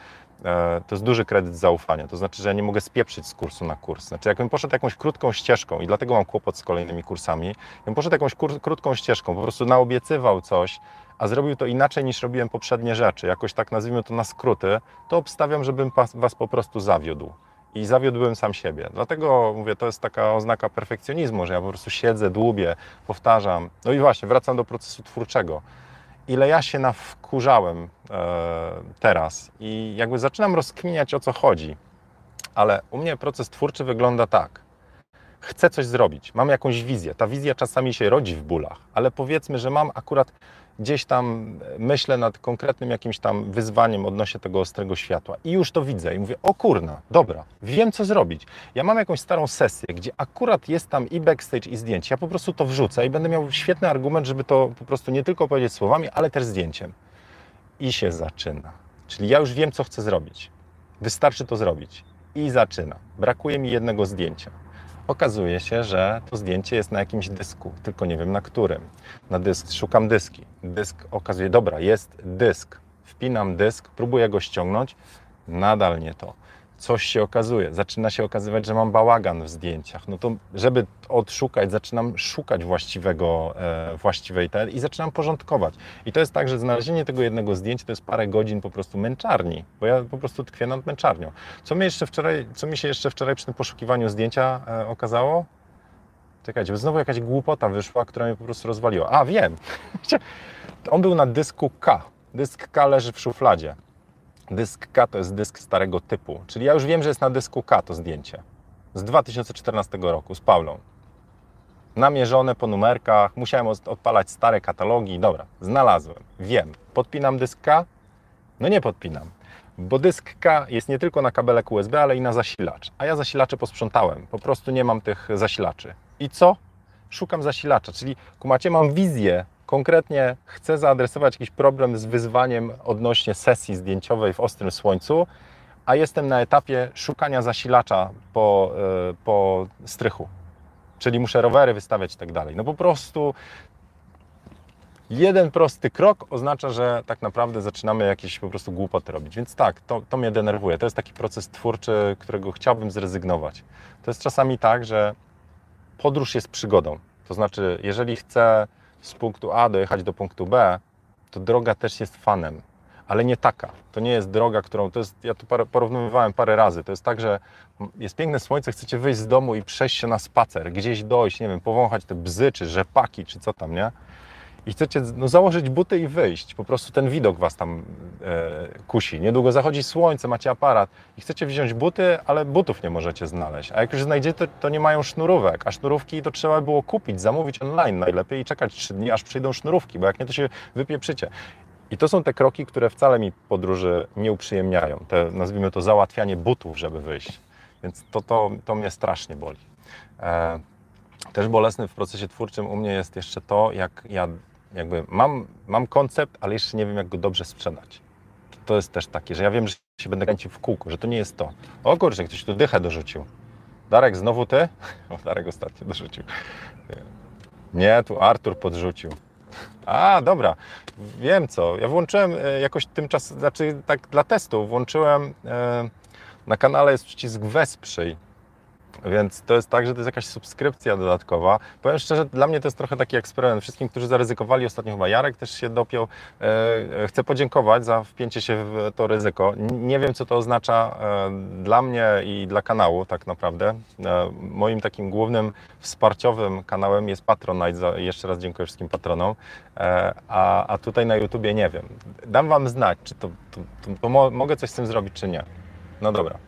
To jest duży kredyt zaufania. To znaczy, że ja nie mogę spieprzyć z kursu na kurs. Znaczy, jakbym poszedł jakąś krótką ścieżką i dlatego mam kłopot z kolejnymi kursami, jakbym poszedł jakąś krótką ścieżką, po prostu naobiecywał coś, a zrobił to inaczej niż robiłem poprzednie rzeczy, jakoś tak nazwijmy to na skróty, to obstawiam, żebym Was po prostu zawiódł. I zawiodłem sam siebie. Dlatego mówię, to jest taka oznaka perfekcjonizmu, że ja po prostu siedzę, dłubię, powtarzam. No i właśnie, wracam do procesu twórczego. Ile ja się nawkurzałem teraz i jakby zaczynam rozkminiać, o co chodzi. Ale u mnie proces twórczy wygląda tak. Chcę coś zrobić, mam jakąś wizję. Ta wizja czasami się rodzi w bólach, ale powiedzmy, że mam akurat gdzieś tam myślę nad konkretnym jakimś tam wyzwaniem odnośnie tego ostrego światła i już to widzę i mówię, o kurna, dobra, wiem co zrobić. Ja mam jakąś starą sesję, gdzie akurat jest tam i backstage i zdjęcie, ja po prostu to wrzucę i będę miał świetny argument, żeby to po prostu nie tylko powiedzieć słowami, ale też zdjęciem. I się zaczyna. Czyli ja już wiem co chcę zrobić. Wystarczy to zrobić. I zaczyna. Brakuje mi jednego zdjęcia. okazuje się, że to zdjęcie jest na jakimś dysku, tylko nie wiem na którym. Na dysk, szukam dyski. Dysk okazuje, dobra, jest dysk. Wpinam dysk, próbuję go ściągnąć, nadal nie to. Coś się okazuje, zaczyna się okazywać, że mam bałagan w zdjęciach. No to żeby odszukać, zaczynam szukać właściwej i zaczynam porządkować. I to jest tak, że znalezienie tego jednego zdjęcia to jest parę godzin po prostu męczarni, bo ja po prostu tkwię nad męczarnią. Co mi się jeszcze wczoraj przy tym poszukiwaniu zdjęcia okazało? Czekajcie, bo znowu jakaś głupota wyszła, która mnie po prostu rozwaliła. A, wiem! On był na dysku K. Dysk K leży w szufladzie. Dysk K to jest dysk starego typu, czyli ja już wiem, że jest na dysku K to zdjęcie z 2014 roku z Paulą. Namierzone po numerkach, musiałem odpalać stare katalogi, dobra, znalazłem, wiem. Podpinam dysk K? No nie podpinam, bo dysk K jest nie tylko na kabelek USB, ale i na zasilacz, a ja zasilacze posprzątałem, po prostu nie mam tych zasilaczy. I co? Szukam zasilacza, czyli kumacie, mam wizję. Konkretnie chcę zaadresować jakiś problem z wyzwaniem odnośnie sesji zdjęciowej w ostrym słońcu, a jestem na etapie szukania zasilacza po strychu. Czyli muszę rowery wystawiać i tak dalej. No po prostu jeden prosty krok oznacza, że tak naprawdę zaczynamy jakieś po prostu głupoty robić. Więc tak, to mnie denerwuje. To jest taki proces twórczy, którego chciałbym zrezygnować. To jest czasami tak, że podróż jest przygodą. To znaczy, jeżeli chcę z punktu A dojechać do punktu B, to droga też jest fanem, ale nie taka. To nie jest droga, którą... To jest, ja to porównywałem parę razy. To jest tak, że jest piękne słońce, chcecie wyjść z domu i przejść się na spacer, gdzieś dojść, nie wiem, powąchać te bzy, czy rzepaki, czy co tam, nie? I chcecie no, założyć buty i wyjść. Po prostu ten widok was tam kusi. Niedługo zachodzi słońce, macie aparat i chcecie wziąć buty, ale butów nie możecie znaleźć. A jak już znajdziecie, to nie mają sznurówek. A sznurówki to trzeba było kupić, zamówić online najlepiej i czekać 3 dni, aż przyjdą sznurówki, bo jak nie, to się wypieprzycie. I to są te kroki, które wcale mi podróży nie uprzyjemniają. Te, nazwijmy to, załatwianie butów, żeby wyjść. Więc to mnie strasznie boli. Też bolesny w procesie twórczym u mnie jest jeszcze to, jak ja jakby mam koncept, ale jeszcze nie wiem, jak go dobrze sprzedać. To jest też takie, że ja wiem, że się będę kręcił w kółko, że to nie jest to. O kurczę, ktoś tu dychę dorzucił. Darek, znowu ty? O, Darek ostatnio dorzucił. Nie, tu Artur podrzucił. A, dobra, wiem co. Ja włączyłem jakoś tymczasem, znaczy tak dla testu, włączyłem, na kanale jest przycisk wesprzyj. Więc to jest tak, że to jest jakaś subskrypcja dodatkowa. Powiem szczerze, dla mnie to jest trochę taki eksperyment. Wszystkim, którzy zaryzykowali, ostatnio chyba Jarek też się dopiął. Chcę podziękować za wpięcie się w to ryzyko. Nie wiem, co to oznacza dla mnie i dla kanału tak naprawdę. Moim takim głównym wsparciowym kanałem jest Patronite. Jeszcze raz dziękuję wszystkim patronom. A tutaj na YouTubie nie wiem. Dam wam znać, czy to mogę coś z tym zrobić, czy nie. No dobra.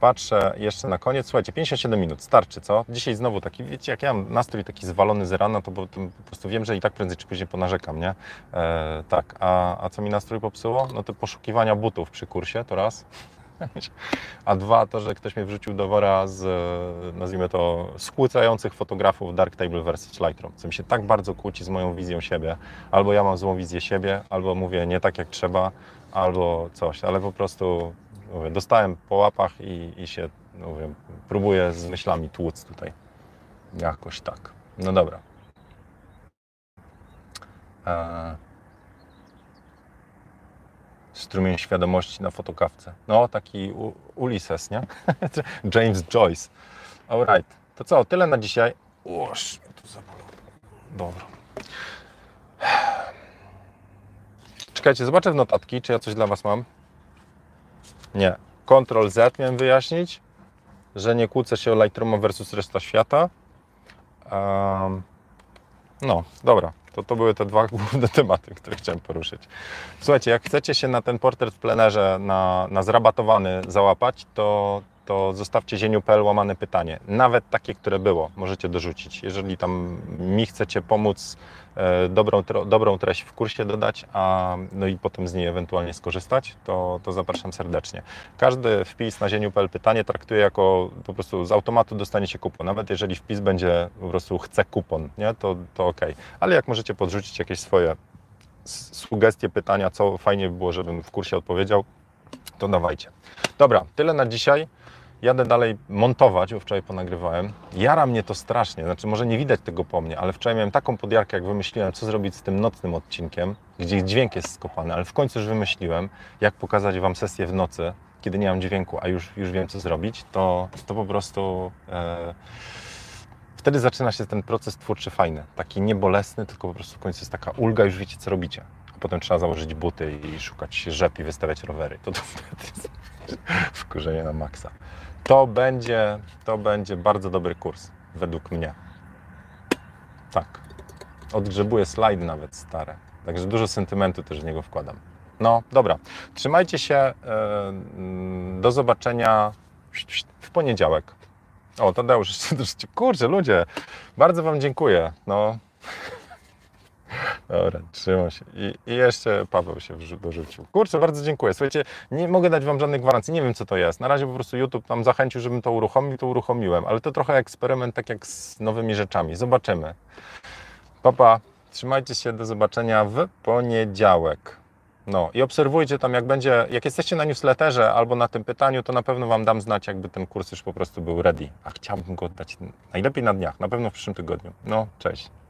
Patrzę jeszcze na koniec. Słuchajcie, 57 minut, starczy, co? Dzisiaj znowu taki, wiecie, jak ja mam nastrój taki zwalony z rana, to po prostu wiem, że i tak prędzej czy później ponarzekam, nie? Tak, a co mi nastrój popsuło? No to poszukiwania butów przy kursie, to raz. A dwa, to, że ktoś mnie wrzucił do wora z, nazwijmy to, skłócających fotografów Darktable versus Lightroom, co mi się tak bardzo kłóci z moją wizją siebie. Albo ja mam złą wizję siebie, albo mówię nie tak jak trzeba, albo coś, ale po prostu... Mówię, dostałem po łapach i się, mówię, próbuję z myślami tłuc tutaj. Jakoś tak. No dobra. Strumień świadomości na fotokawce. No, taki Ulises, nie? James Joyce. Alright. To co, tyle na dzisiaj. Oż, tu zabolało. Dobra. Czekajcie, zobaczę w notatki, czy ja coś dla was mam. Nie. Ctrl Z miałem wyjaśnić, że nie kłócę się o Lightrooma versus reszta świata. No, dobra. To były te dwa główne tematy, które chciałem poruszyć. Słuchajcie, jak chcecie się na ten portret w plenerze na zrabatowany załapać, to zostawcie zieniu.pl/pytanie. Nawet takie, które było, możecie dorzucić. Jeżeli tam mi chcecie pomóc, dobrą treść w kursie dodać, no i potem z niej ewentualnie skorzystać, to zapraszam serdecznie. Każdy wpis na zieniu.pl/pytanie traktuję jako po prostu z automatu dostanie się kupon. Nawet jeżeli wpis będzie po prostu chcę kupon, nie? To ok. Ale jak możecie podrzucić jakieś swoje sugestie, pytania, co fajnie by było, żebym w kursie odpowiedział, to dawajcie. Dobra, tyle na dzisiaj. Jadę dalej montować, bo wczoraj ponagrywałem. Jara mnie to strasznie, znaczy może nie widać tego po mnie, ale wczoraj miałem taką podjarkę, jak wymyśliłem, co zrobić z tym nocnym odcinkiem, gdzie dźwięk jest skopany, ale w końcu już wymyśliłem, jak pokazać Wam sesję w nocy, kiedy nie mam dźwięku, a już wiem, co zrobić, to po prostu... Wtedy zaczyna się ten proces twórczy fajny, taki niebolesny, tylko po prostu w końcu jest taka ulga, już wiecie, co robicie. A potem trzeba założyć buty i szukać rzep i wystawiać rowery. To jest wkurzenie na maksa. To będzie bardzo dobry kurs, według mnie. Tak. Odgrzebuję slajd nawet stare, także dużo sentymentu też w niego wkładam. No, dobra. Trzymajcie się. Do zobaczenia w poniedziałek. O, Tadeusz, kurczę, ludzie, bardzo Wam dziękuję. No, dobra, trzymam się. I jeszcze Paweł się dorzucił. Kurczę, bardzo dziękuję. Słuchajcie, nie mogę dać Wam żadnych gwarancji, nie wiem, co to jest. Na razie po prostu YouTube tam zachęcił, żebym to uruchomił, to uruchomiłem, ale to trochę eksperyment, tak jak z nowymi rzeczami. Zobaczymy. Pa, pa. Trzymajcie się, do zobaczenia w poniedziałek. No i obserwujcie tam, jak jesteście na newsletterze albo na tym pytaniu, to na pewno Wam dam znać, jakby ten kurs już po prostu był ready. A chciałbym go oddać najlepiej na dniach, na pewno w przyszłym tygodniu. No, cześć.